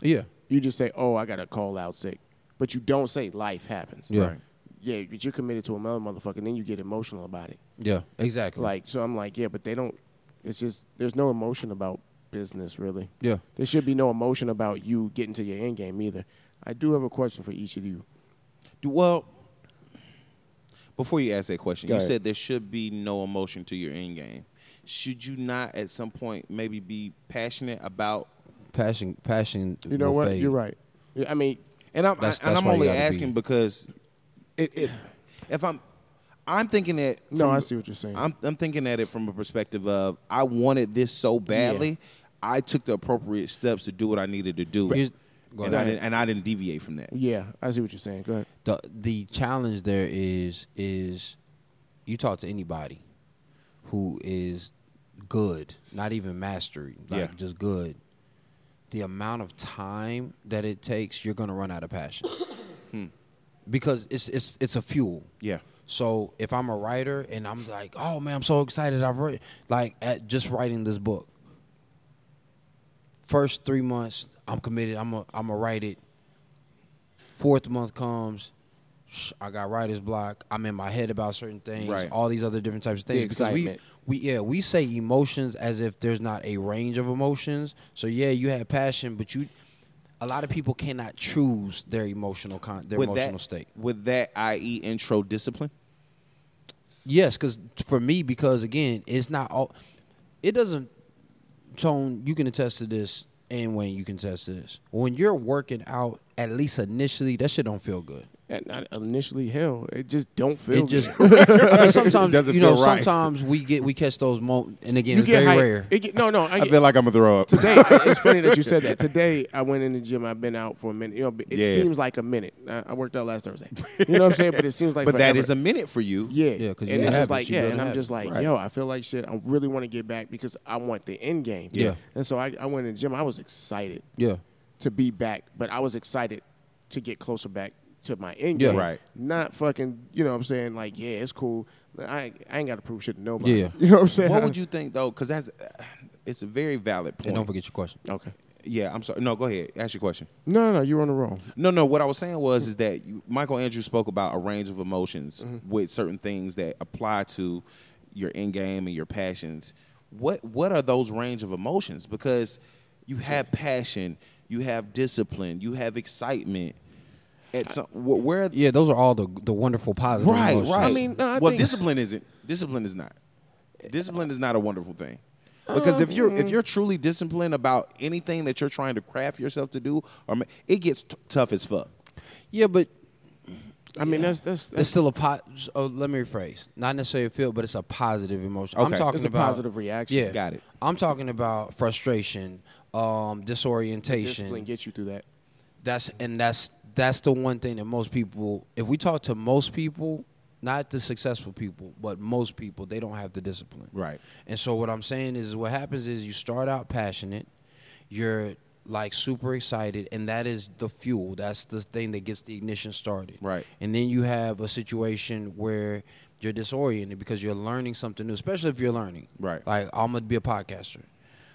Yeah. You just say, oh, I got to call out sick. But you don't say life happens. Yeah. Right. Yeah, but you're committed to another motherfucker, and then you get emotional about it. Yeah, exactly. Like, so I'm like, yeah, but they don't, it's just, there's no emotion about business, really. Yeah. There should be no emotion about you getting to your end game either. I do have a question for each of you. Well, before you ask that question, you said there should be no emotion to your end game. Should you not at some point maybe be passionate about passion? You know what? Fade. You're right. I mean, and I'm only asking because if I'm thinking that. No, I see what you're saying. I'm thinking at it from a perspective of I wanted this so badly, I took the appropriate steps to do what I needed to do. And I didn't deviate from that. Yeah, I see what you're saying. Go ahead. The challenge there is you talk to anybody who is good, not even mastery, just good. The amount of time that it takes, you're going to run out of passion. Because it's a fuel. Yeah. So if I'm a writer and I'm like, oh, man, I'm so excited. I've written, like, at just writing this book. First 3 months, I'm committed. I'm a write it. Fourth month comes, I got writer's block. I'm in my head about certain things. Right. All these other different types of things. The excitement. We say emotions as if there's not a range of emotions. So yeah, you have passion, but a lot of people cannot choose their emotional state. With that, i.e., intro discipline. Yes, because again, it's not all. It doesn't. Tone, you can attest to this, and Wayne, you can attest to this. When you're working out, at least initially, that shit don't feel good. Not initially, hell, it just don't feel good. I mean, sometimes, you know, sometimes we catch those moments, and again, it's very rare. I feel like I'm going to throw up. Today, it's funny that you said that. Today, I went in the gym. I've been out for a minute. You know, it seems like a minute. I worked out last Thursday. You know what I'm saying? But it seems like forever. That is a minute for you. Yeah. Yeah, because it's just like, and I'm just like, yo, I feel like shit. I really want to get back because I want the end game. Yeah. And so I went in the gym. I was excited to be back, but I was excited to get closer back to my end game, right. Not fucking, you know what I'm saying, like, yeah, it's cool. I ain't got to prove shit to nobody. Yeah. You know what I'm saying? What would you think, though, because it's a very valid point. And don't forget your question. Okay. Yeah, I'm sorry. No, go ahead. Ask your question. No, you're on the roll. No, what I was saying was is that Michael Andrews spoke about a range of emotions with certain things that apply to your end game and your passions. What are those range of emotions? Because you have passion, you have discipline, you have excitement. Those are all the wonderful positive emotions. Right. I mean, discipline isn't. Discipline is not a wonderful thing. Because if you're truly disciplined about anything that you're trying to craft yourself to do, or it gets tough as fuck. Yeah, but I mean that's still a let me rephrase. Not necessarily a feel, but it's a positive emotion. Okay. I'm talking about a positive reaction. Yeah, got it. I'm talking about frustration, disorientation. The discipline gets you through that. That's the one thing that most people. If we talk to most people. Not the successful people, but most people, they don't have the discipline. Right. And so what I'm saying is what happens is you start out passionate, you're like super excited, and that is the fuel. That's the thing that gets the ignition started. Right. And then you have a situation where you're disoriented because you're learning something new, especially if you're learning. Right. Like, I'm going to be a podcaster.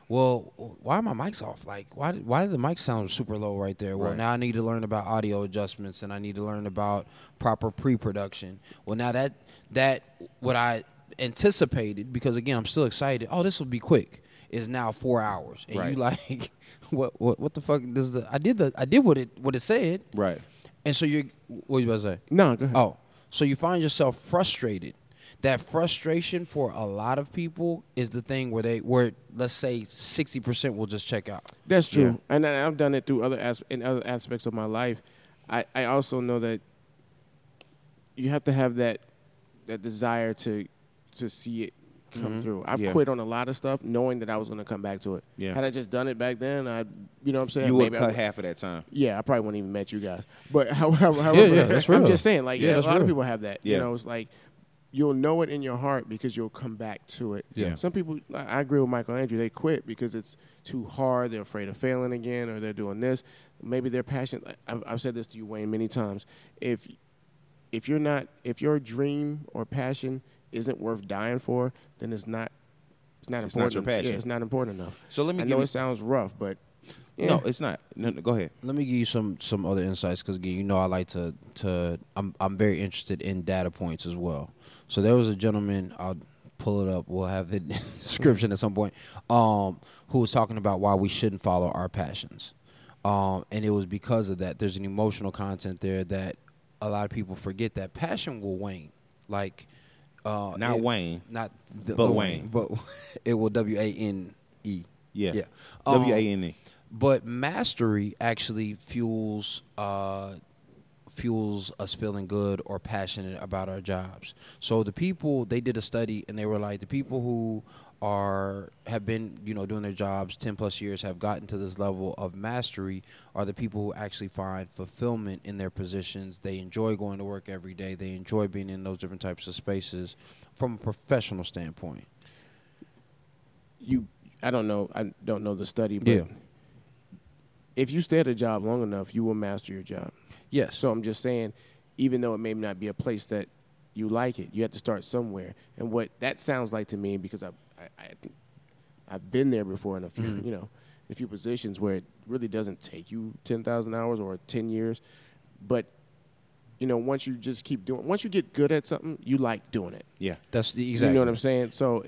Well, why are my mics off? Like, why do the mics sound super low right there? Well, right. Now I need to learn about audio adjustments, and I need to learn about proper pre-production. Well, now that what I anticipated, because, again, I'm still excited. Oh, this will be quick. Is now 4 hours. And right. You like, what the fuck? This is I did what it said. Right. And so what you about to say? No, go ahead. Oh, so you find yourself frustrated. That frustration for a lot of people is the thing where let's say 60% will just check out. That's true, yeah. And I've done it through other aspects of my life. I also know that you have to have that desire to see it come through. I've quit on a lot of stuff knowing that I was going to come back to it. Yeah. Had I just done it back then, you know what I'm saying? You would cut half of that time. Yeah, I probably wouldn't even met you guys. But however, that's real. I'm just saying, like, yeah, a lot of people have that. Yeah. You know, it's like. You'll know it in your heart because you'll come back to it. Yeah. Some people, I agree with Michael Andrew, they quit because it's too hard. They're afraid of failing again, or they're doing this. Maybe they're passionate. I've said this to you, Wayne, many times. If your dream or passion isn't worth dying for, then it's not important. It's not your passion. Yeah, it's not important enough. So let me. I know it sounds rough, but. Yeah. No, it's not. No, go ahead. Let me give you some other insights because, again, you know I like to I'm very interested in data points as well. So there was a gentleman, I'll pull it up, we'll have it in the description at some point, who was talking about why we shouldn't follow our passions. And it was because of that. There's an emotional content there that a lot of people forget that passion will wane. Like Wayne. But it will W-A-N-E. Yeah. Yeah. W-A-N-E. But mastery actually fuels us feeling good or passionate about our jobs. So the people, they did a study, and they were like, the people who have been, you know, doing their jobs 10 plus years have gotten to this level of mastery are the people who actually find fulfillment in their positions. They enjoy going to work every day. They enjoy being in those different types of spaces from a professional standpoint. I don't know the study, but... Yeah. If you stay at a job long enough, you will master your job. Yes. So I'm just saying, even though it may not be a place that you like it, you have to start somewhere. And what that sounds like to me, because I've been there before in a few, you know, in a few positions where it really doesn't take you 10,000 hours or 10 years. But, you know, once you get good at something, you like doing it. Yeah. Exactly. You know what I'm saying? So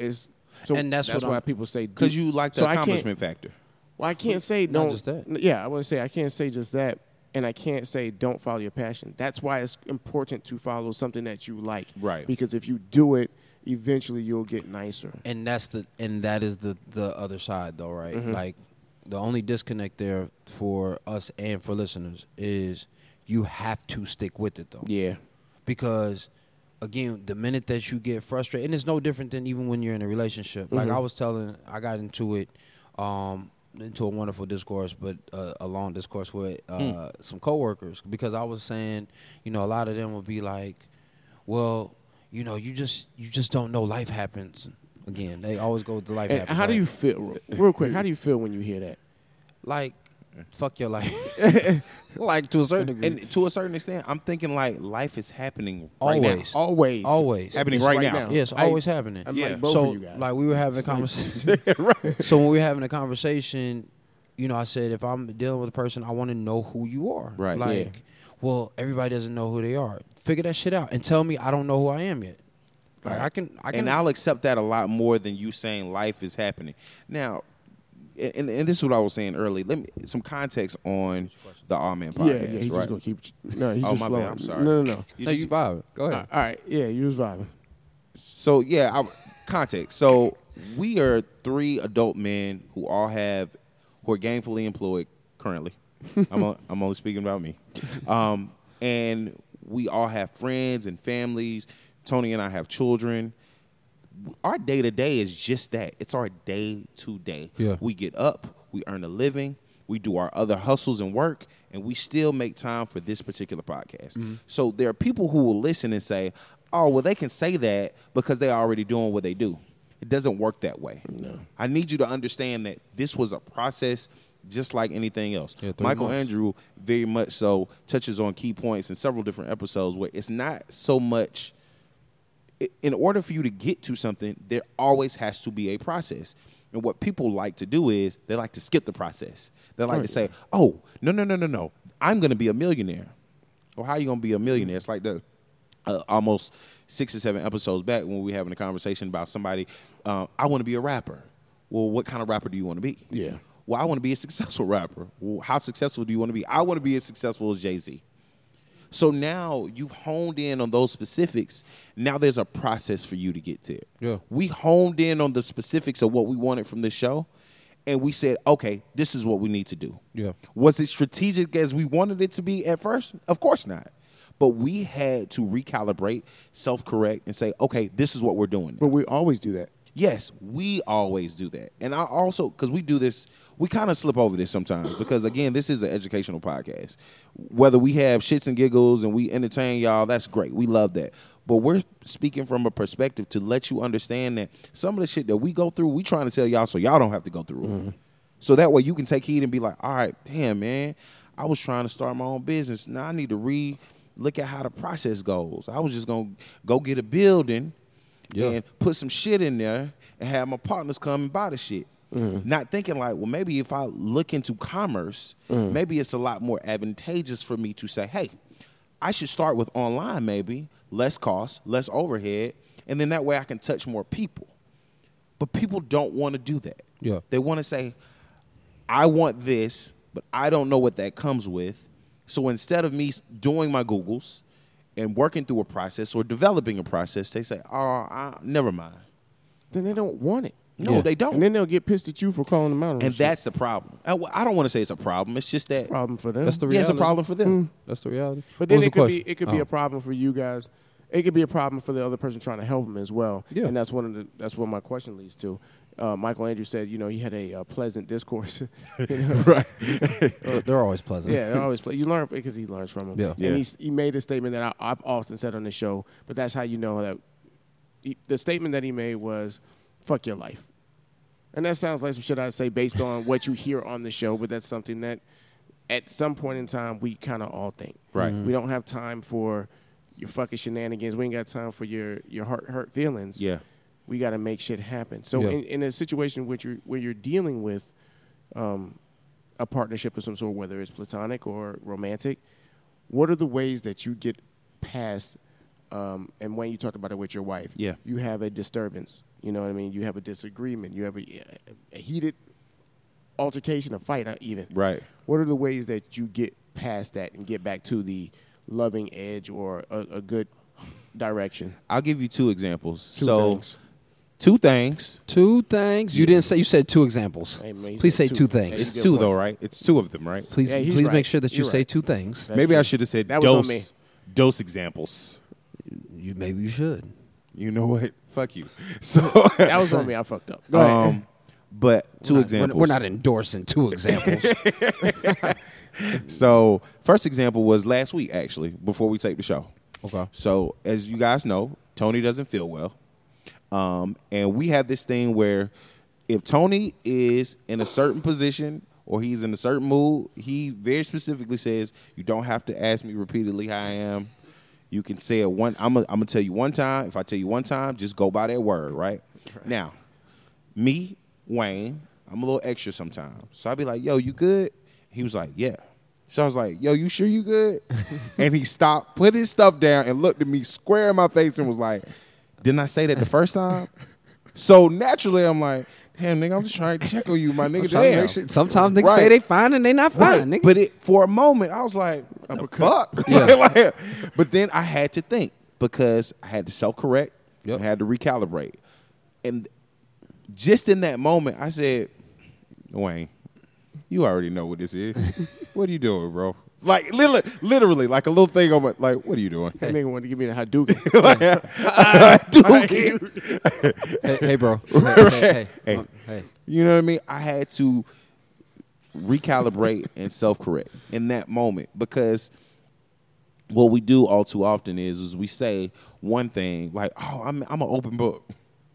that's why people say. Because you like the accomplishment factor. Well, I can't say don't. Not just that. Yeah, I want to say I can't say just that, and I can't say don't follow your passion. That's why it's important to follow something that you like, right? Because if you do it, eventually you'll get nicer. And that is the other side, though, right? Mm-hmm. Like the only disconnect there for us and for listeners is you have to stick with it, though. Yeah, because. Again, the minute that you get frustrated, and it's no different than even when you're in a relationship. Like I got into it, into a wonderful discourse, but a long discourse with some coworkers, because I was saying, you know, a lot of them would be like, well, you know, you just don't know, life happens. Again, they always go to life. And happens. How do you feel, real quick? How do you feel when you hear that? Like, fuck your life. Like, to a certain degree. And to a certain extent, I'm thinking, like, life is happening right now. Always. Happening right now. Yes, yeah, always happening. I'm like both of you guys. Like, we were having a conversation. Right. So when we were having a conversation, you know, I said, if I'm dealing with a person, I want to know who you are. Right. Like, well, everybody doesn't know who they are. Figure that shit out and tell me I don't know who I am yet. Like, right. I can. And I'll accept that a lot more than you saying life is happening. Now... And this is what I was saying early. Let me some context on the Awe Man podcast. Yeah, he's just gonna keep. No, he's just my bad. I'm sorry. No. You vibing. Go ahead. All right. Yeah, you was vibing. So yeah, context. So We are three adult men who all have, who are gainfully employed currently. I'm only speaking about me. And we all have friends and families. Tony and I have children. Our day-to-day is just that. It's our day-to-day. Yeah. We get up. We earn a living. We do our other hustles and work, and we still make time for this particular podcast. Mm-hmm. So there are people who will listen and say, oh, well, they can say that because they're already doing what they do. It doesn't work that way. No. I need you to understand that this was a process just like anything else. Yeah, Michael Andrew very much so touches on key points in several different episodes where it's not so much in order for you to get to something, there always has to be a process. And what people like to do is they like to skip the process. They like to say, oh, no, I'm going to be a millionaire. Well, how are you going to be a millionaire? It's like the almost 6 or 7 episodes back when we were having a conversation about somebody, I want to be a rapper. Well, what kind of rapper do you want to be? Yeah. Well, I want to be a successful rapper. Well, how successful do you want to be? I want to be as successful as Jay-Z. So now you've honed in on those specifics. Now there's a process for you to get to it. Yeah. We honed in on the specifics of what we wanted from this show, and we said, okay, this is what we need to do. Yeah. Was it strategic as we wanted it to be at first? Of course not. But we had to recalibrate, self-correct, and say, okay, this is what we're doing now. But we always do that. Yes, we always do that. And I also, because we do this, we kind of slip over this sometimes because, again, this is an educational podcast. Whether we have shits and giggles and we entertain y'all, that's great. We love that. But we're speaking from a perspective to let you understand that some of the shit that we go through, we trying to tell y'all so y'all don't have to go through it. So that way you can take heed and be like, all right, damn, man, I was trying to start my own business. Now I need to look at how the process goes. I was just going to go get a building. Yeah. And put some shit in there and have my partners come and buy the shit. Mm. Not thinking like, well, maybe if I look into commerce, maybe it's a lot more advantageous for me to say, hey, I should start with online maybe, less cost, less overhead, and then that way I can touch more people. But people don't want to do that. Yeah. They want to say, I want this, but I don't know what that comes with. So instead of me doing my Googles, and working through a process or developing a process, they say, never mind. Then they don't want it. No, they don't. And then they'll get pissed at you for calling them out. And that's the problem. I don't want to say it's a problem. It's just that. It's a problem for them. That's the reality. Yeah, it's a problem for them. Mm. That's the reality. But then it could be a problem for you guys. It could be a problem for the other person trying to help them as well. Yeah. And that's what my question leads to. Michael Andrew said, he had a pleasant discourse. Right. They're always pleasant. Yeah, they're always pleasant. You learn because he learns from them. Yeah. And he made a statement that I've often said on the show, but that's how you know that the statement that he made was, fuck your life. And that sounds like some shit I say based on what you hear on the show, but that's something that at some point in time we kind of all think. Right. Mm-hmm. We don't have time for your fucking shenanigans. We ain't got time for your hurt feelings. Yeah. We got to make shit happen. So in a situation where you're dealing with a partnership of some sort, whether it's platonic or romantic, what are the ways that you get past, and Wayne, you talked about it with your wife. Yeah. You have a disturbance. You know what I mean? You have a disagreement. You have a heated altercation, a fight even. Right. What are the ways that you get past that and get back to the loving edge or a good direction? I'll give you two examples. Two things. You didn't say. You said two examples. Hey, man, please say two things. It's two though, right? It's two of them, right? Please make sure that you say two things. That's maybe true. I should have said that dose. Was on me. Dose examples. Maybe you should. You know what? Fuck you. So that was on me. I fucked up. Go ahead. But two examples. We're not endorsing two examples. So first example was last week actually before we taped the show. Okay. So as you guys know, Tony doesn't feel well. And we have this thing where if Tony is in a certain position or he's in a certain mood, he very specifically says, you don't have to ask me repeatedly how I am. You can say it one. I'm going to tell you one time. If I tell you one time, just go by that word, right? Now, me, Wayne, I'm a little extra sometimes. So I'll be like, yo, you good? He was like, yeah. So I was like, yo, you sure you good? And he stopped, put his stuff down, and looked at me square in my face and was like, didn't I say that the first time? So naturally, I'm like, damn, nigga, I'm just trying to check on you, my nigga. Damn. Sure. Sometimes niggas say they fine and they not fine, nigga. But for a moment, I was like, fuck. Yeah. But then I had to think because I had to self-correct. Yep. And I had to recalibrate. And just in that moment, I said, Wayne, you already know what this is. What are you doing, bro? Like, literally, like a little thing on my, like, what are you doing? That nigga wanted to give me the Hadouken. Hadouken. Hey, bro. Hey. You know what I mean? I had to recalibrate and self-correct in that moment, because what we do all too often is we say one thing, like, oh, I'm an open book.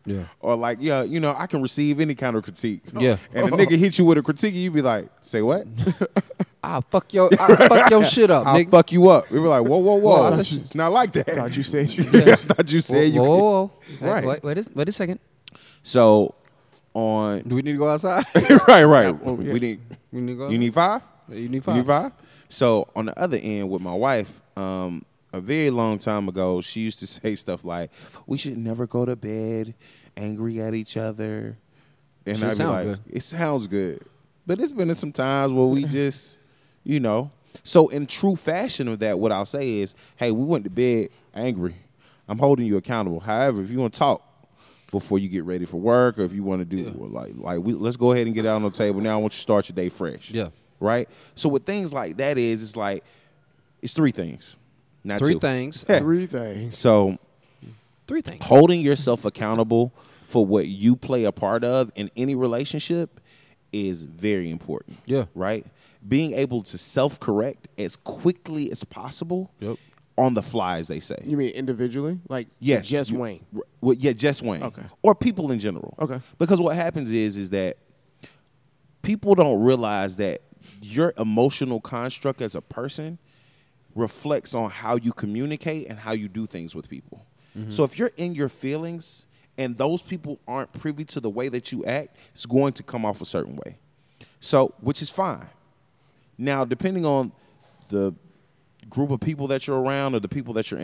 Yeah. Or like, yeah, you know, I can receive any kind of critique. Yeah. And a nigga hit you with a critique, you be like, say what? I'll fuck your shit up, nigga. I'll fuck you up. We were like, whoa. It's not like that. Thought you said you could. Whoa. Right. Wait a second. So on... Do we need to go outside? right. Yeah. Oh, yeah. We need to go outside. You need five? So on the other end with my wife, a very long time ago, she used to say stuff like, we should never go to bed angry at each other. And I'd be like, good. It sounds good. But it's been some times where we just, you know. So in true fashion of that, what I'll say is, hey, we went to bed angry. I'm holding you accountable. However, if you want to talk before you get ready for work, or if you want to do let's go ahead and get out on the table. Now I want you to start your day fresh. Yeah. Right? So with things like that is, it's like, it's three things. Not three two. Things. Yeah. Three things. So, three things. Holding yourself accountable for what you play a part of in any relationship is very important. Yeah. Right? Being able to self-correct as quickly as possible on the fly, as they say. You mean individually? Like, yes. Just Wayne. Well, yeah, just Wayne. Okay. Or people in general. Okay. Because what happens is that people don't realize that your emotional construct as a person reflects on how you communicate and how you do things with people. Mm-hmm. So if you're in your feelings and those people aren't privy to the way that you act, it's going to come off a certain way. So, which is fine. Now, depending on the group of people that you're around or the people that you're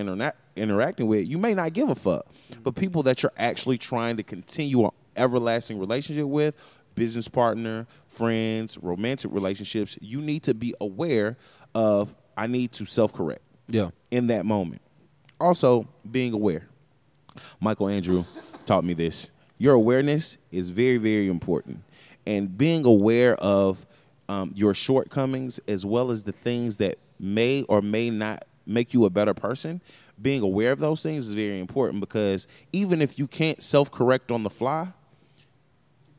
interacting with, you may not give a fuck. Mm-hmm. But people that you're actually trying to continue an everlasting relationship with, business partner, friends, romantic relationships, you need to be aware of, I need to self-correct in that moment. Also, being aware. Michael Andrew taught me this. Your awareness is very, very important. And being aware of your shortcomings as well as the things that may or may not make you a better person, being aware of those things is very important, because even if you can't self-correct on the fly,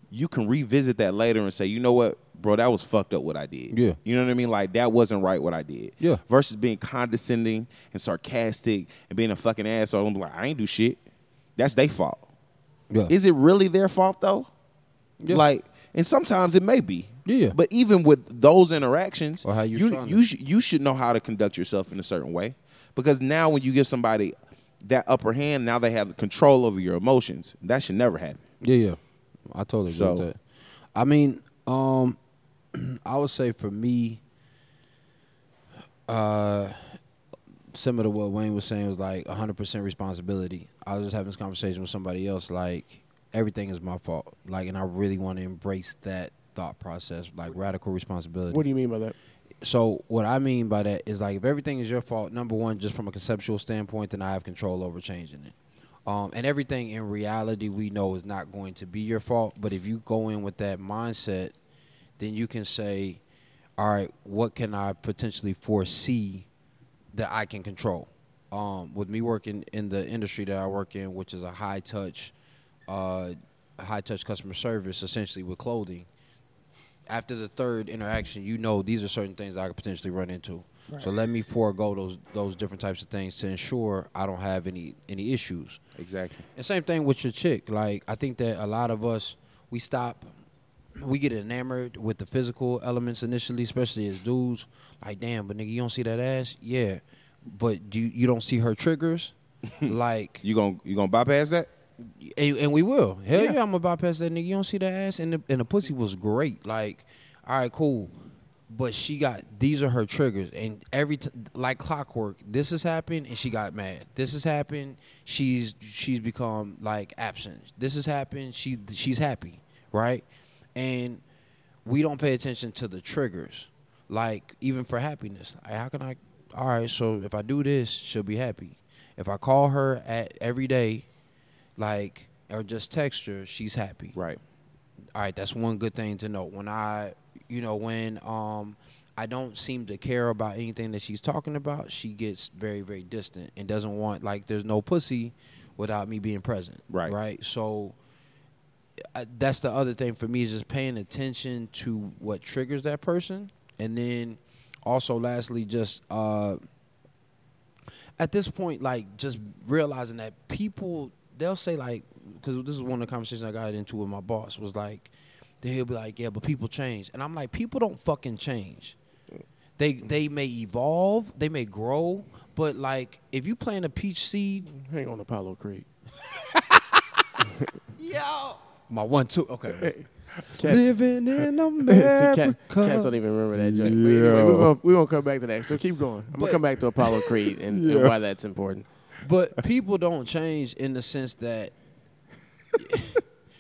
you can revisit that later and say, you know what, bro, that was fucked up what I did. Yeah. You know what I mean? Like, that wasn't right what I did. Yeah. Versus being condescending and sarcastic and being a fucking asshole. I'm like, I ain't do shit. That's their fault. Yeah. Is it really their fault, though? Yeah. Like, and sometimes it may be. Yeah. But even with those interactions, or how you should know how to conduct yourself in a certain way. Because now when you give somebody that upper hand, now they have control over your emotions. That should never happen. Yeah. I totally agree with that. I mean, I would say for me, similar to what Wayne was saying, was like 100% responsibility. I was just having this conversation with somebody else, like, everything is my fault. Like, and I really want to embrace that thought process, like radical responsibility. What do you mean by that? So what I mean by that is, like, if everything is your fault, number one, just from a conceptual standpoint, then I have control over changing it. And everything in reality we know is not going to be your fault. But if you go in with that mindset, then you can say, all right, what can I potentially foresee that I can control? With me working in the industry that I work in, which is a high touch customer service, essentially with clothing, after the third interaction, you know these are certain things that I could potentially run into. Right. So let me forego those different types of things to ensure I don't have any issues. Exactly. And same thing with your chick. Like, I think that a lot of us, we get enamored with the physical elements initially, especially as dudes. Like, damn, but nigga, you don't see that ass? Yeah. But you don't see her triggers? Like, you gonna bypass that? And we will. Hell yeah, I'm gonna bypass that, nigga. You don't see that ass? And the pussy was great. Like, all right, cool. But she got, these are her triggers. And like clockwork, this has happened and she got mad. This has happened, she's become like absent. This has happened, she's happy, right? And we don't pay attention to the triggers. Like, even for happiness. All right, so if I do this, she'll be happy. If I call her every day, like, or just text her, she's happy. Right. All right, that's one good thing to know. When I, you know, when I don't seem to care about anything that she's talking about, she gets very, very distant and doesn't want, like, there's no pussy without me being present. Right. Right. So that's the other thing for me, is just paying attention to what triggers that person. And then also, lastly, just at this point, like, just realizing that people, they'll say, like, because this is one of the conversations I got into with my boss, was like, he'll be like, yeah, but people change. And I'm like, people don't fucking change. They may evolve, they may grow, but, like, if you plant a peach seed. Hang on, Apollo Creed. Yo. My 1, 2. Okay. Hey. Living in America. Cats don't even remember that joke. Yeah. Anyway, we're gonna come back to that. So keep going. I'm gonna come back to Apollo Creed and why that's important. But people don't change in the sense that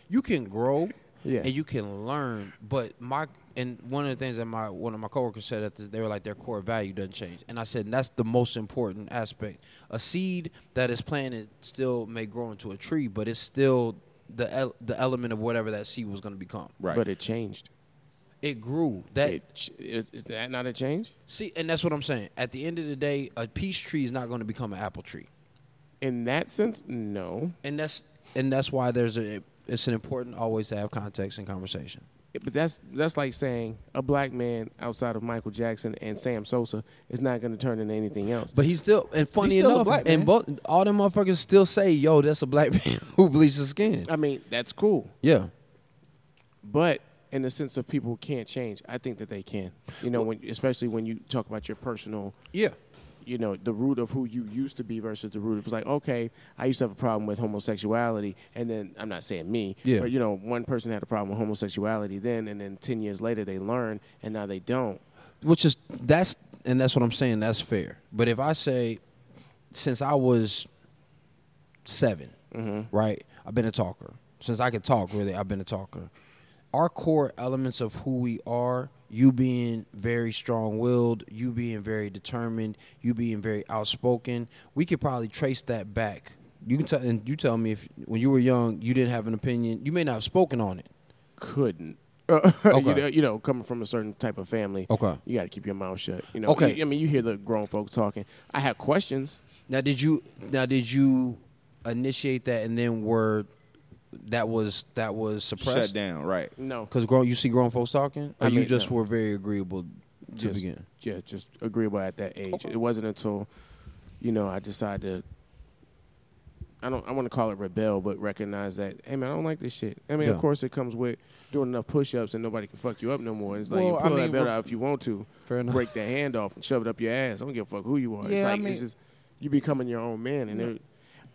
you can grow and you can learn. But one of the things that one of my coworkers said at this, they were like, their core value doesn't change. And I said, and that's the most important aspect. A seed that is planted still may grow into a tree, but it's still the element of whatever that seed was going to become. Right. But it changed. It grew. Is that not a change? See, and that's what I'm saying. At the end of the day, a peach tree is not going to become an apple tree. In that sense, no. And that's why it's an important always to have context in conversation. But that's like saying a black man outside of Michael Jackson and Sam Sosa is not going to turn into anything else. But he's still, and funny he's still enough, a black man. And all them motherfuckers still say, yo, that's a black man who bleaches his skin. I mean, that's cool. Yeah. But in the sense of people who can't change, I think that they can. You know, especially when you talk about your personal. Yeah. You know, the root of who you used to be versus the root of, it's like, okay, I used to have a problem with homosexuality, and then, I'm not saying me, but, you know, one person had a problem with homosexuality then, and then 10 years later they learn, and now they don't. That's what I'm saying, that's fair. But if I say, since I was 7, right, I've been a talker. Since I could talk, really, I've been a talker. Our core elements of who we are, you being very strong-willed, you being very determined, you being very outspoken, we could probably trace that back. You can tell, and you tell me if when you were young, you didn't have an opinion. You may not have spoken on it. Couldn't. Okay. You know, coming from a certain type of family, okay, you got to keep your mouth shut. You know, okay. I mean, you hear the grown folks talking. I have questions. Now, did you initiate that, and then were? That was suppressed. Shut down, right? No, because you see grown folks talking. Or you were very agreeable to begin. Yeah, just agreeable at that age. Okay. It wasn't until, you know, I decided to. I want to call it rebel, but recognize that. Hey man, I don't like this shit. I mean, of course it comes with doing enough push-ups and nobody can fuck you up no more. It's like you pull that belt out if you want to. Fair enough. Break that hand off and shove it up your ass. I don't give a fuck who you are. Yeah, it's like it's just you becoming your own man, and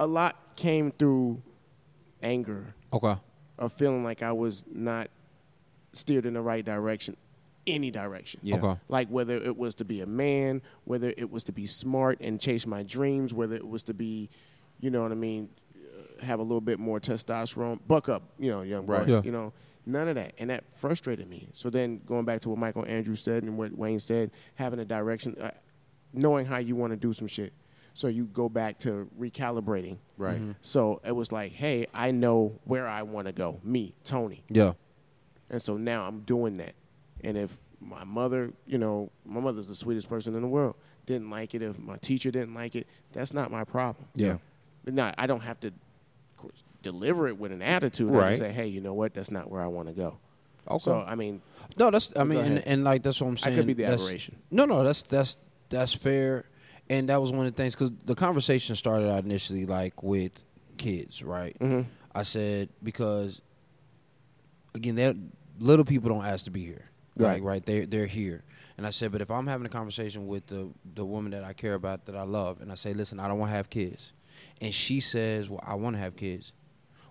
a lot came through. Anger, okay, of feeling like I was not steered in the right direction, any direction. Yeah. Okay. Like whether it was to be a man, whether it was to be smart and chase my dreams, whether it was to be, you know what I mean, have a little bit more testosterone, buck up, you know, young boy, right. Yeah. You know, none of that, and that frustrated me. So then going back to what Michael Andrew said and what Wayne said, having a direction, knowing how you want to do some shit. So you go back to recalibrating. Right. Mm-hmm. So it was like, hey, I know where I want to go. Me, Tony. Yeah. And so now I'm doing that. And if my mother, you know, my mother's the sweetest person in the world, didn't like it, if my teacher didn't like it, that's not my problem. Yeah. But now I don't have to, of course, deliver it with an attitude. Right. I just say, hey, you know what? That's not where I want to go. Okay. So, I mean. No, that's, I mean, and like, that's what I'm saying. I could be the aberration. No, that's fair. And that was one of the things, because the conversation started out initially, like, with kids, right? Mm-hmm. I said, because, again, little people don't ask to be here. Right. Like, right? They're here. And I said, but if I'm having a conversation with the woman that I care about, that I love, and I say, listen, I don't want to have kids. And she says, well, I want to have kids.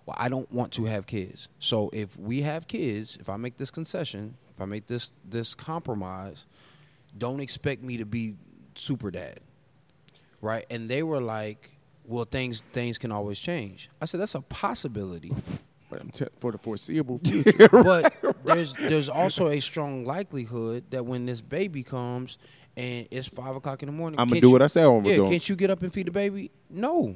Well, I don't want to have kids. So if we have kids, if I make this concession, if I make this compromise, don't expect me to be super dad. Right, and they were like, well, things can always change. I said, that's a possibility. But for the foreseeable future. Yeah, right, but there's also a strong likelihood that when this baby comes and it's 5 o'clock in the morning. I'm going to do what I said I'm going to do. Can't you get up and feed the baby? No.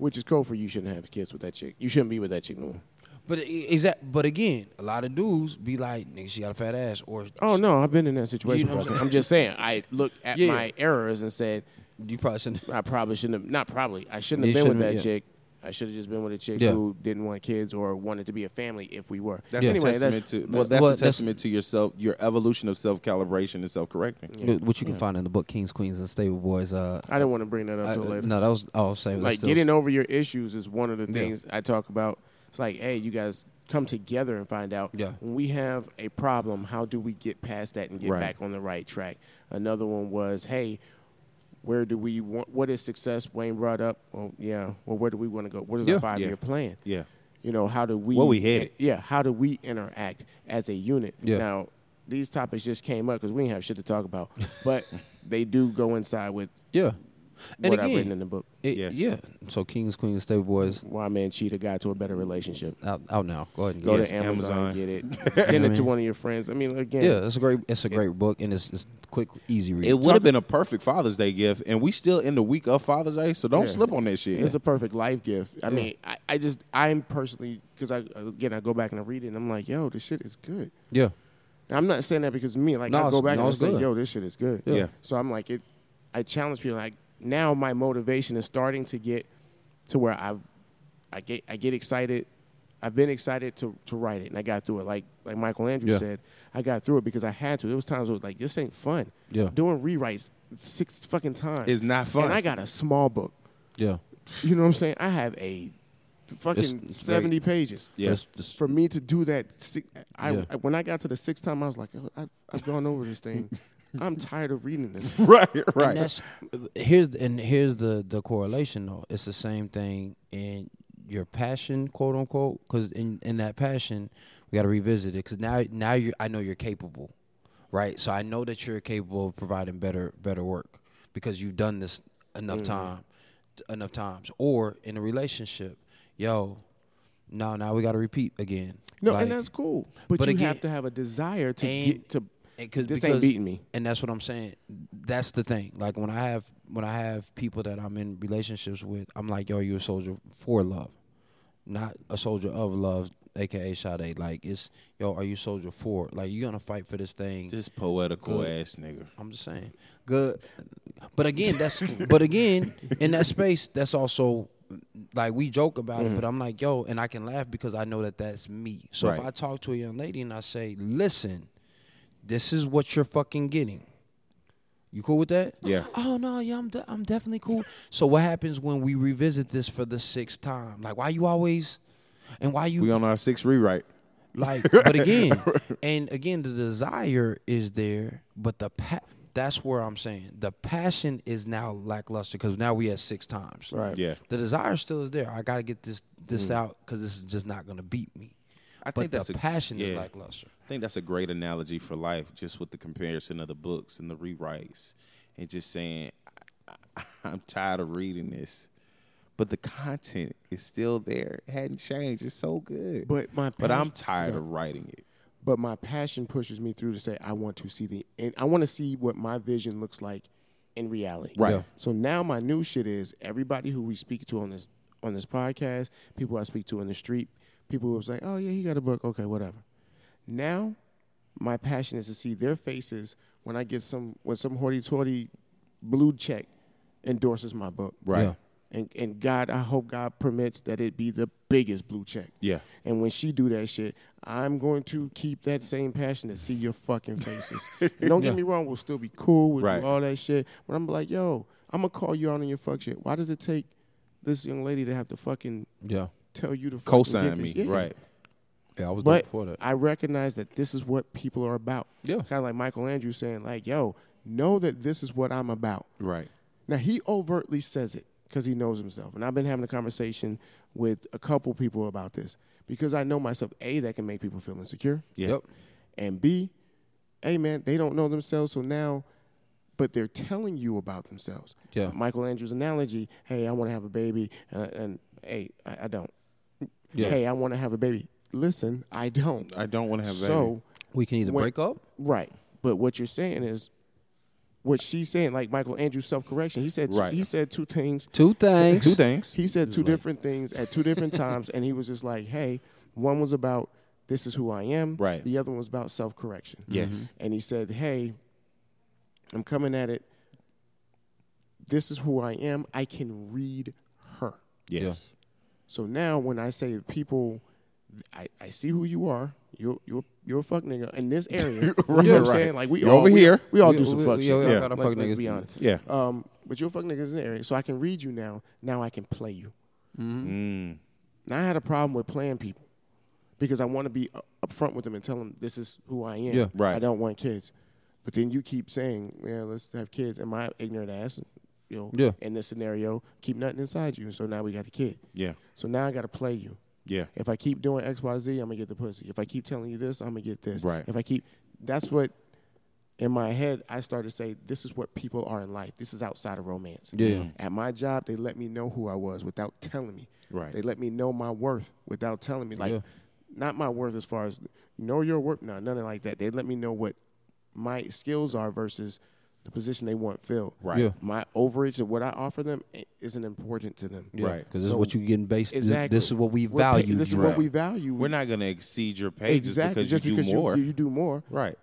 Which is code for you shouldn't have kids with that chick. You shouldn't be with that chick no more. But again, a lot of dudes be like, nigga, she got a fat ass. Or oh no, I've been in that situation. You know I'm just saying, I looked at my errors and said, you probably shouldn't. I probably shouldn't have. Not probably. I shouldn't have been with that chick. I should have just been with a chick who didn't want kids or wanted to be a family if we were. That's anyway, that's a testament to yourself, your evolution of self-calibration and self-correcting. Yeah. Which you can find in the book Kings, Queens, and Stable Boys. I didn't want to bring that up till later. No, that was all saying. Like getting over your issues is one of the things I talk about. It's like, hey, you guys come together and find out when we have a problem, how do we get past that and get back on the right track? Another one was, hey, where do we want? What is success? Wayne brought up. Well, where do we want to go? What is our 5-year plan? Yeah. You know, how do we? Well, we had it. Yeah. How do we interact as a unit? Yeah. Now, these topics just came up because we didn't have shit to talk about, but they do go inside with what I've written in the book. So Kings, Queens, Stable Boys. Why Man Cheetah Guide to a Better Relationship. Out now. Go ahead and get it. Go to Amazon, get it. Send it to one of your friends. I mean, again. Yeah, it's a great book, and it's quick, easy read. It would have been a perfect Father's Day gift, and we still in the week of Father's Day, so don't slip on that shit. It's a perfect life gift. I mean, I'm personally, because I go back and I read it, and I'm like, yo, this shit is good. Yeah. Now, I'm not saying that because me. Like, I go back and I say, yo, this shit is good. Yeah. So I'm like, I challenge people, like, now my motivation is starting to get to where I get excited. I've been excited to write it, and I got through it. Like Michael Andrew said, I got through it because I had to. There was times where like, this ain't fun. Yeah. Doing rewrites 6 fucking times is not fun. And I got a small book. Yeah. You know what I'm saying? I have a fucking 70 pages. Yeah. For me to do that, when I got to the 6th time, I was like, I've gone over this thing. I'm tired of reading this. Right. And here's the correlation though. It's the same thing in your passion, quote unquote. Because in that passion, we got to revisit it. Because now I know you're capable, right? So I know that you're capable of providing better work because you've done this enough times. Or in a relationship, now we got to repeat again. No, and that's cool. But you again, have to have a desire to get to. Because ain't beating me, and that's what I'm saying. That's the thing. Like when I have people that I'm in relationships with, I'm like, yo, you're a soldier for love, not a soldier of love, aka Sade. Like it's, yo, are you a soldier for? Like you're gonna fight for this thing. This poetical ass nigga. I'm just saying, good. But again, in that space, that's also. Like we joke about it, but I'm like, yo, and I can laugh because I know that that's me. So if I talk to a young lady and I say, listen. This is what you're fucking getting. You cool with that? Yeah. Oh, no, yeah, I'm definitely cool. So what happens when we revisit this for the 6th time? Like, why you always, and why you... We on our 6th rewrite. Like, but again, the desire is there, but that's where I'm saying. The passion is now lackluster because now we at 6 times. Right. Yeah. The desire still is there. I got to get this out because this is just not going to beat me. I think that's passion is lackluster. I think that's a great analogy for life, just with the comparison of the books and the rewrites, and just saying, I'm tired of reading this, but the content is still there. It hadn't changed. It's so good. But I'm tired of writing it. But my passion pushes me through to say, I want to see I want to see what my vision looks like in reality. Right. Yeah. So now my new shit is everybody who we speak to on this podcast, people I speak to in the street. People were like, oh, yeah, he got a book. Okay, whatever. Now my passion is to see their faces when I get when some hoity-toity blue check endorses my book. Right. Yeah. And God, I hope God permits that it be the biggest blue check. Yeah. And when she do that shit, I'm going to keep that same passion to see your fucking faces. And don't get me wrong, we'll still be cool. We'll do all that shit. But I'm like, yo, I'm going to call you out on your fuck shit. Why does it take this young lady to have to fucking... Yeah. Tell you to co-sign me, right? Yeah, I was there before that. I recognize that this is what people are about. Yeah, kind of like Michael Andrew saying, like, "Yo, know that this is what I'm about." Right. Now he overtly says it because he knows himself, and I've been having a conversation with a couple people about this because I know myself. A, that can make people feel insecure. Yep. And B, hey man, they don't know themselves, so now. But they're telling you about themselves. Yeah. Michael Andrew's analogy: Hey, I want to have a baby, and hey, I don't. Yeah. Hey, I want to have a baby. Listen, I don't want to have a baby. So we can either break up. Right. But what you're saying is what she said, like Michael Andrew self-correction. He said right. He said two things. He said two different things at two different times, and he was just like, hey, one was about this is who I am. Right. The other one was about self-correction. Yes. Mm-hmm. And he said, hey, I'm coming at it. This is who I am. I can read her. Yes. Yes. So now when I say people, I see who you are. You're a fuck nigga in this area. Right, you know what I'm saying? Like we all do some fuck shit. We all got our fuck niggas. Let's be honest. Yeah. But you're a fuck nigga in the area, so I can read you now. Now I can play you. Mm. Now I had a problem with playing people because I want to be upfront with them and tell them this is who I am. Yeah. Right. I don't want kids. But then you keep saying, yeah, let's have kids, and my ignorant ass, you know, in this scenario, keep nothing inside you. So now we got a kid. Yeah. So now I got to play you. Yeah. If I keep doing X, Y, Z, I'm going to get the pussy. If I keep telling you this, I'm going to get this. Right. If I keep, that's what, in my head, I started to say, this is what people are in life. This is outside of romance. Yeah. At my job, they let me know who I was without telling me. Right. They let me know my worth without telling me. Like, not my worth as far as, know your worth, no, nothing like that. They let me know what my skills are versus the position they want filled. Right. Yeah. My overage and what I offer them isn't important to them. Yeah. Right. Because this is what you're getting based on. Exactly. This is what we value. What we value. We're not going to exceed your pay just because you do more. You do more. Right.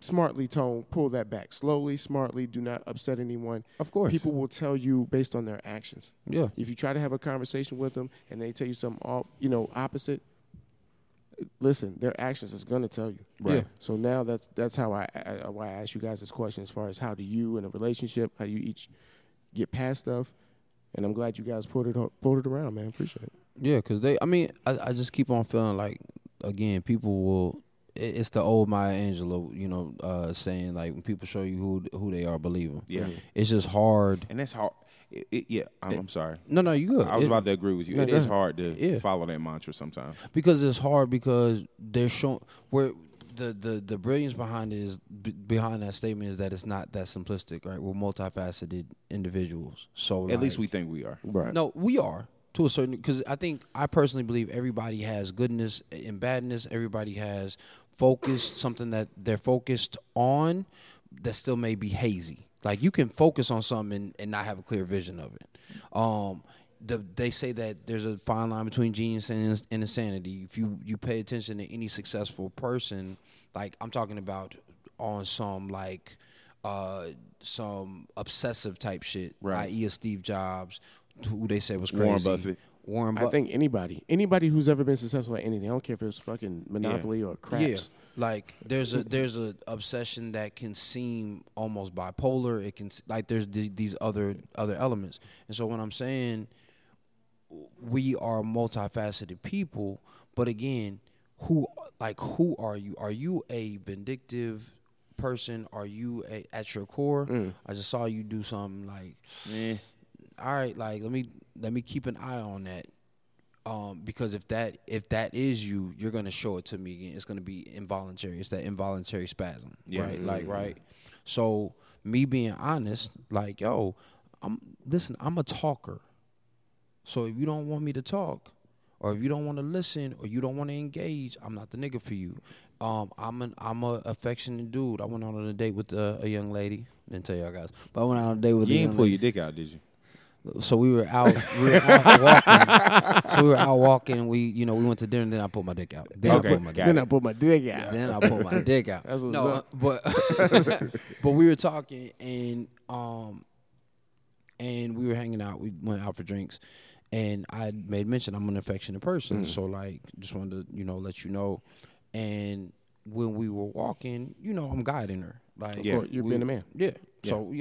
Smartly, Tone, pull that back. Slowly, smartly, do not upset anyone. Of course. People will tell you based on their actions. Yeah. If you try to have a conversation with them and they tell you something off, opposite, listen, their actions is going to tell you. Right. Yeah. So now that's how why I asked you guys this question as far as how do you in a relationship, how do you each get past stuff. And I'm glad you guys pulled it around, man. Appreciate it. Yeah, because I just keep on feeling like, again, people will, it's the old Maya Angelou, saying like when people show you who they are, believe them. Yeah. It's just hard. And that's hard. I'm sorry. No, you good. I was about to agree with you. It is hard to follow that mantra sometimes. Because it's hard because they're showing where the brilliance behind it is behind that statement is that it's not that simplistic, right? We're multifaceted individuals. So at least we think we are. Right. No, we are to a certain because I personally believe everybody has goodness and badness. Everybody has focus, something that they're focused on that still may be hazy. Like, you can focus on something and not have a clear vision of it. They say that there's a fine line between genius and insanity. If you pay attention to any successful person, like I'm talking about on some, like, some obsessive type shit, right. i.e. a Steve Jobs, who they say was crazy. Warren Buffett. I think anybody who's ever been successful at anything, I don't care if it's fucking Monopoly or craps. Yeah. Like there's a obsession that can seem almost bipolar. It can like there's these other elements. And so when I'm saying we are multifaceted people, but again, who are you? Are you a vindictive person? Are you at your core? Mm. I just saw you do something like, all right, like let me keep an eye on that. Because if that is you, you're gonna show it to me again. It's gonna be involuntary. It's that involuntary spasm, right? Mm-hmm. Like, right. So me being honest, like, yo, I'm a talker. So if you don't want me to talk, or if you don't want to listen, or you don't want to engage, I'm not the nigga for you. I'm a affectionate dude. I went on a date with a young lady. Didn't tell y'all guys, but I went on a date with. You didn't pull your dick out, did you? So we were out walking and we went to dinner and then I pulled my dick out. Then I pulled my dick out. That's what's up. But we were talking and we were hanging out. We went out for drinks and I made mention I'm an affectionate person. Mm. So like just wanted to, let you know. And when we were walking, I'm guiding her. Like, yeah, you've been a man. Yeah. Yeah. So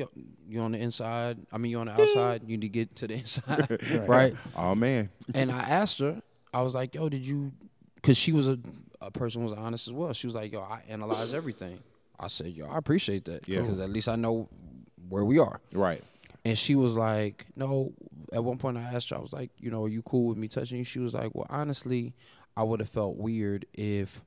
you're on the inside. I mean, you're on the outside. You need to get to the inside, right? Oh man! And I asked her. I was like, "Yo, did you?" Because she was a person who was honest as well. She was like, "Yo, I analyze everything." I said, "Yo, I appreciate that because at least I know where we are." Right. And she was like, "No." At one point, I asked her. I was like, "Are you cool with me touching you?" She was like, "Well, honestly, I would have felt weird if."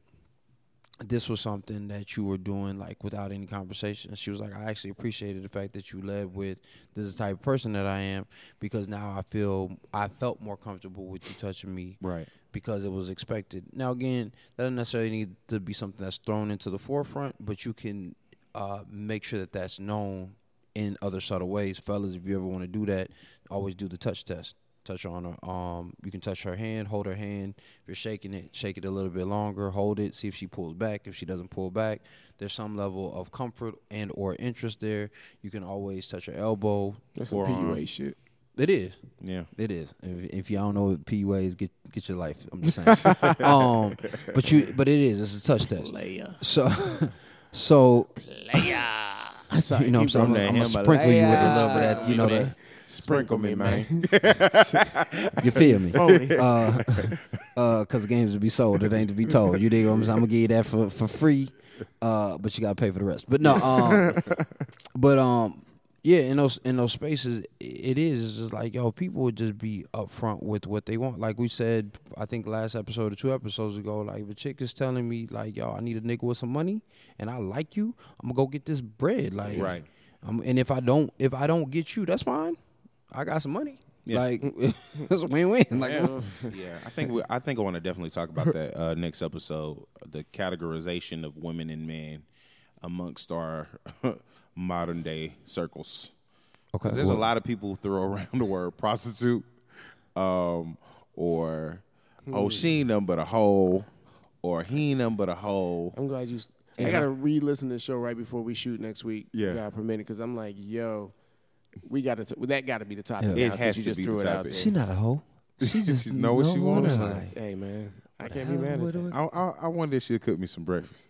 This was something that you were doing like without any conversation. She was like, I actually appreciated the fact that you led with this is the type of person that I am because now I felt more comfortable with you touching me. Right. Because it was expected. Now again, that doesn't necessarily need to be something that's thrown into the forefront, but you can make sure that that's known in other subtle ways. Fellas, if you ever want to do that, always do the touch test. Touch on her. You can touch her hand, hold her hand. If you're shaking it, shake it a little bit longer. Hold it, see if she pulls back. If she doesn't pull back, there's some level of comfort and or interest there. You can always touch her elbow. That's some PUA shit. It is. Yeah. It is. If y'all don't know what PUA is, get your life. I'm just saying. But it is. It's a touch test. Player. So. Player. So, you know what I'm saying? I'm gonna sprinkle you with a little bit of that. You know that. Sprinkle me, man. You feel me? Because the games to be sold, it ain't to be told. You dig what I'm saying? I'm gonna give you that for free, but you gotta pay for the rest. But no, yeah, in those spaces, it is. It's just like, yo, people would just be upfront with what they want. Like we said, I think last episode or 2 episodes ago, like if a chick is telling me like, yo, I need a nigga with some money, and I like you, I'm gonna go get this bread, like right. And if I don't get you, that's fine. I got some money. Yeah. Like it's a win-win. Like, yeah. I think I want to definitely talk about that next episode. The categorization of women and men amongst our modern day circles. Okay. There's a lot of people who throw around the word prostitute, or oh she ain't nothing but a hoe, or he ain't nothing but a hoe. I'm glad you. I gotta re-listen to the show right before we shoot next week. Yeah, God permitted, because I'm like, yo, we gotta that gotta be the topic. Yeah. It has to be the topic. She's not a hoe. She just knows what she wants. Like, hey man, I can't be mad at that. I wonder if she'll cook me some breakfast.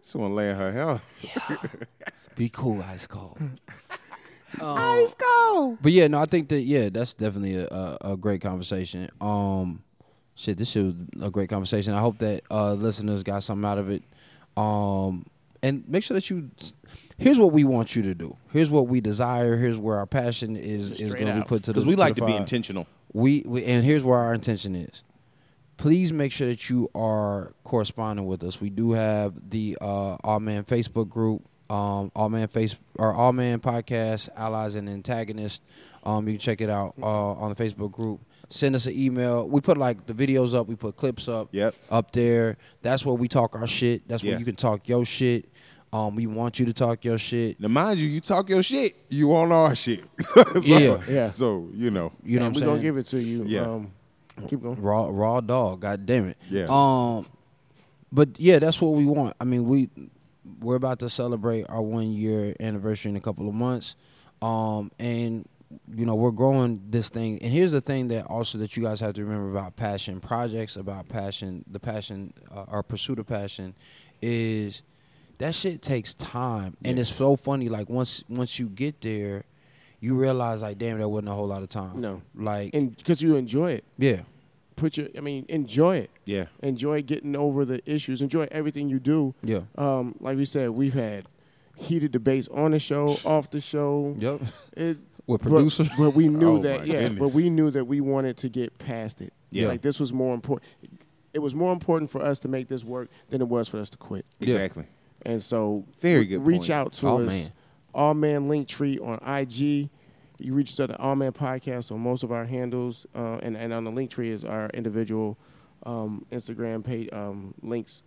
Someone lay in her hell. Yeah. Be cool, ice cold. Ice cold. But yeah, no, I think that that's definitely a great conversation. Shit, this shit was a great conversation. I hope that listeners got something out of it. And make sure that here's what we want you to do. Here's what we desire. Here's where our passion is going to be put to the fire. Because we like to be intentional. We and here's where our intention is. Please make sure that you are corresponding with us. We do have the Awe Man Facebook group, Awe Man Podcast, Allies and Antagonists. You can check it out on the Facebook group. Send us an email. We put like the videos up. We put clips up. Yep. Up there. That's where we talk our shit. That's where you can talk your shit. We want you to talk your shit. Now, mind you talk your shit, you on our shit. So, you know. You know what I'm saying? We're going to give it to you. Yeah. Keep going. Raw dog. God damn it. Yeah. But, yeah, that's what we want. I mean, we're about to celebrate our 1-year anniversary in a couple of months. And... you know, we're growing this thing. And here's the thing that also that you guys have to remember about passion projects, about passion, the passion, our pursuit of passion is that shit takes time. And it's so funny. Like once you get there, you realize like, damn, that wasn't a whole lot of time. No. Like, and because you enjoy it. Yeah. Enjoy it. Yeah. Enjoy getting over the issues. Enjoy everything you do. Yeah. Like we said, we've had heated debates on the show, off the show. Yep. With producers, but we knew that we wanted to get past it. Yeah, like this was more important. It was more important for us to make this work than it was for us to quit. Exactly. And so, very good. Reach out to us, Awe Man Linktree on IG. You reach out to Awe Man Podcast on most of our handles, and on the Linktree is our individual Instagram page links.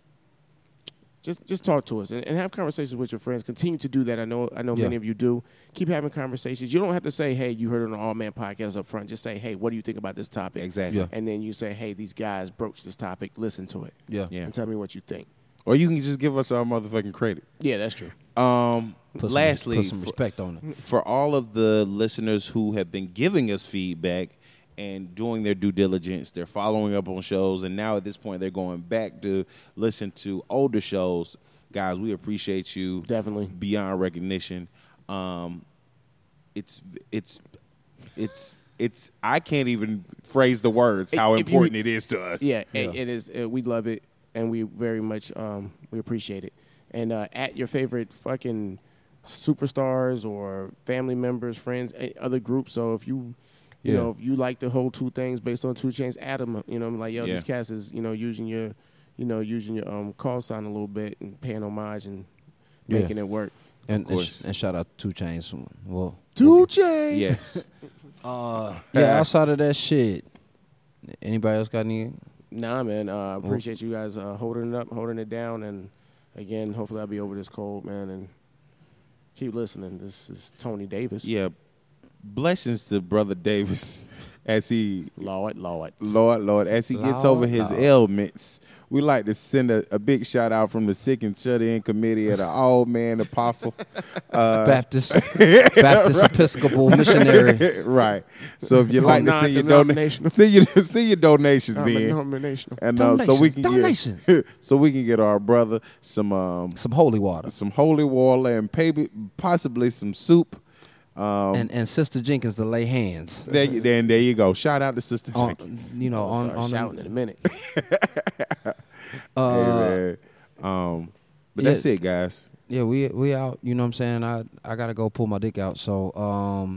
Just talk to us and have conversations with your friends. Continue to do that. I know many of you do. Keep having conversations. You don't have to say, hey, you heard it on the Awe Man Podcast up front. Just say, hey, what do you think about this topic? Exactly. Yeah. And then you say, hey, these guys broached this topic. Listen to it. Yeah. And tell me what you think. Or you can just give us our motherfucking credit. Yeah, that's true. Lastly, put some respect on it. For all of the listeners who have been giving us feedback and doing their due diligence, they're following up on shows, and now at this point they're going back to listen to older shows. Guys, we appreciate you definitely beyond recognition. It's I can't even phrase the words how important it is to us. Yeah, yeah. It is. We love it, and we very much we appreciate it. And at your favorite fucking superstars or family members, friends, other groups. So if you. You know, if you like the whole 2 things based on 2 Chainz, Adam, you know, I'm like, yo, this cast is, you know, using your call sign a little bit and paying homage and making it work. And shout out to 2 Chainz. Well, 2 Chainz. Yes. Outside of that shit, anybody else got any? Nah, man. I appreciate you guys holding it down, and again, hopefully I'll be over this cold, man, and keep listening. This is Tony Davis. Yeah. Blessings to Brother Davis as he Lord, gets over his ailments. We like to send a big shout out from the Sick and Shut In Committee at the Awe Man Apostle Baptist right. Episcopal Missionary. Right. So if you like to send your donations, see your donations in, and so we can get our brother some holy water, and possibly some soup. And Sister Jenkins to lay hands. There you go. Shout out to Sister Jenkins. You know, on shouting in a minute. Hey, man. But yeah, that's it, guys. Yeah, we out. You know what I'm saying? I gotta go pull my dick out. So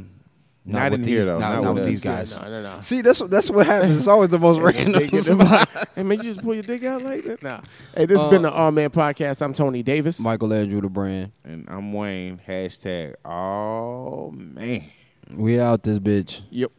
not in here though. Not with these guys. No. See, that's what happens. It's always the most random. Hey, man, you just pull your dick out like that? Nah. Hey, this has been the Awe Man Podcast. I'm Tony Davis. Michael Andrew, the brand. And I'm Wayne. #AweMan. We out this bitch. Yep.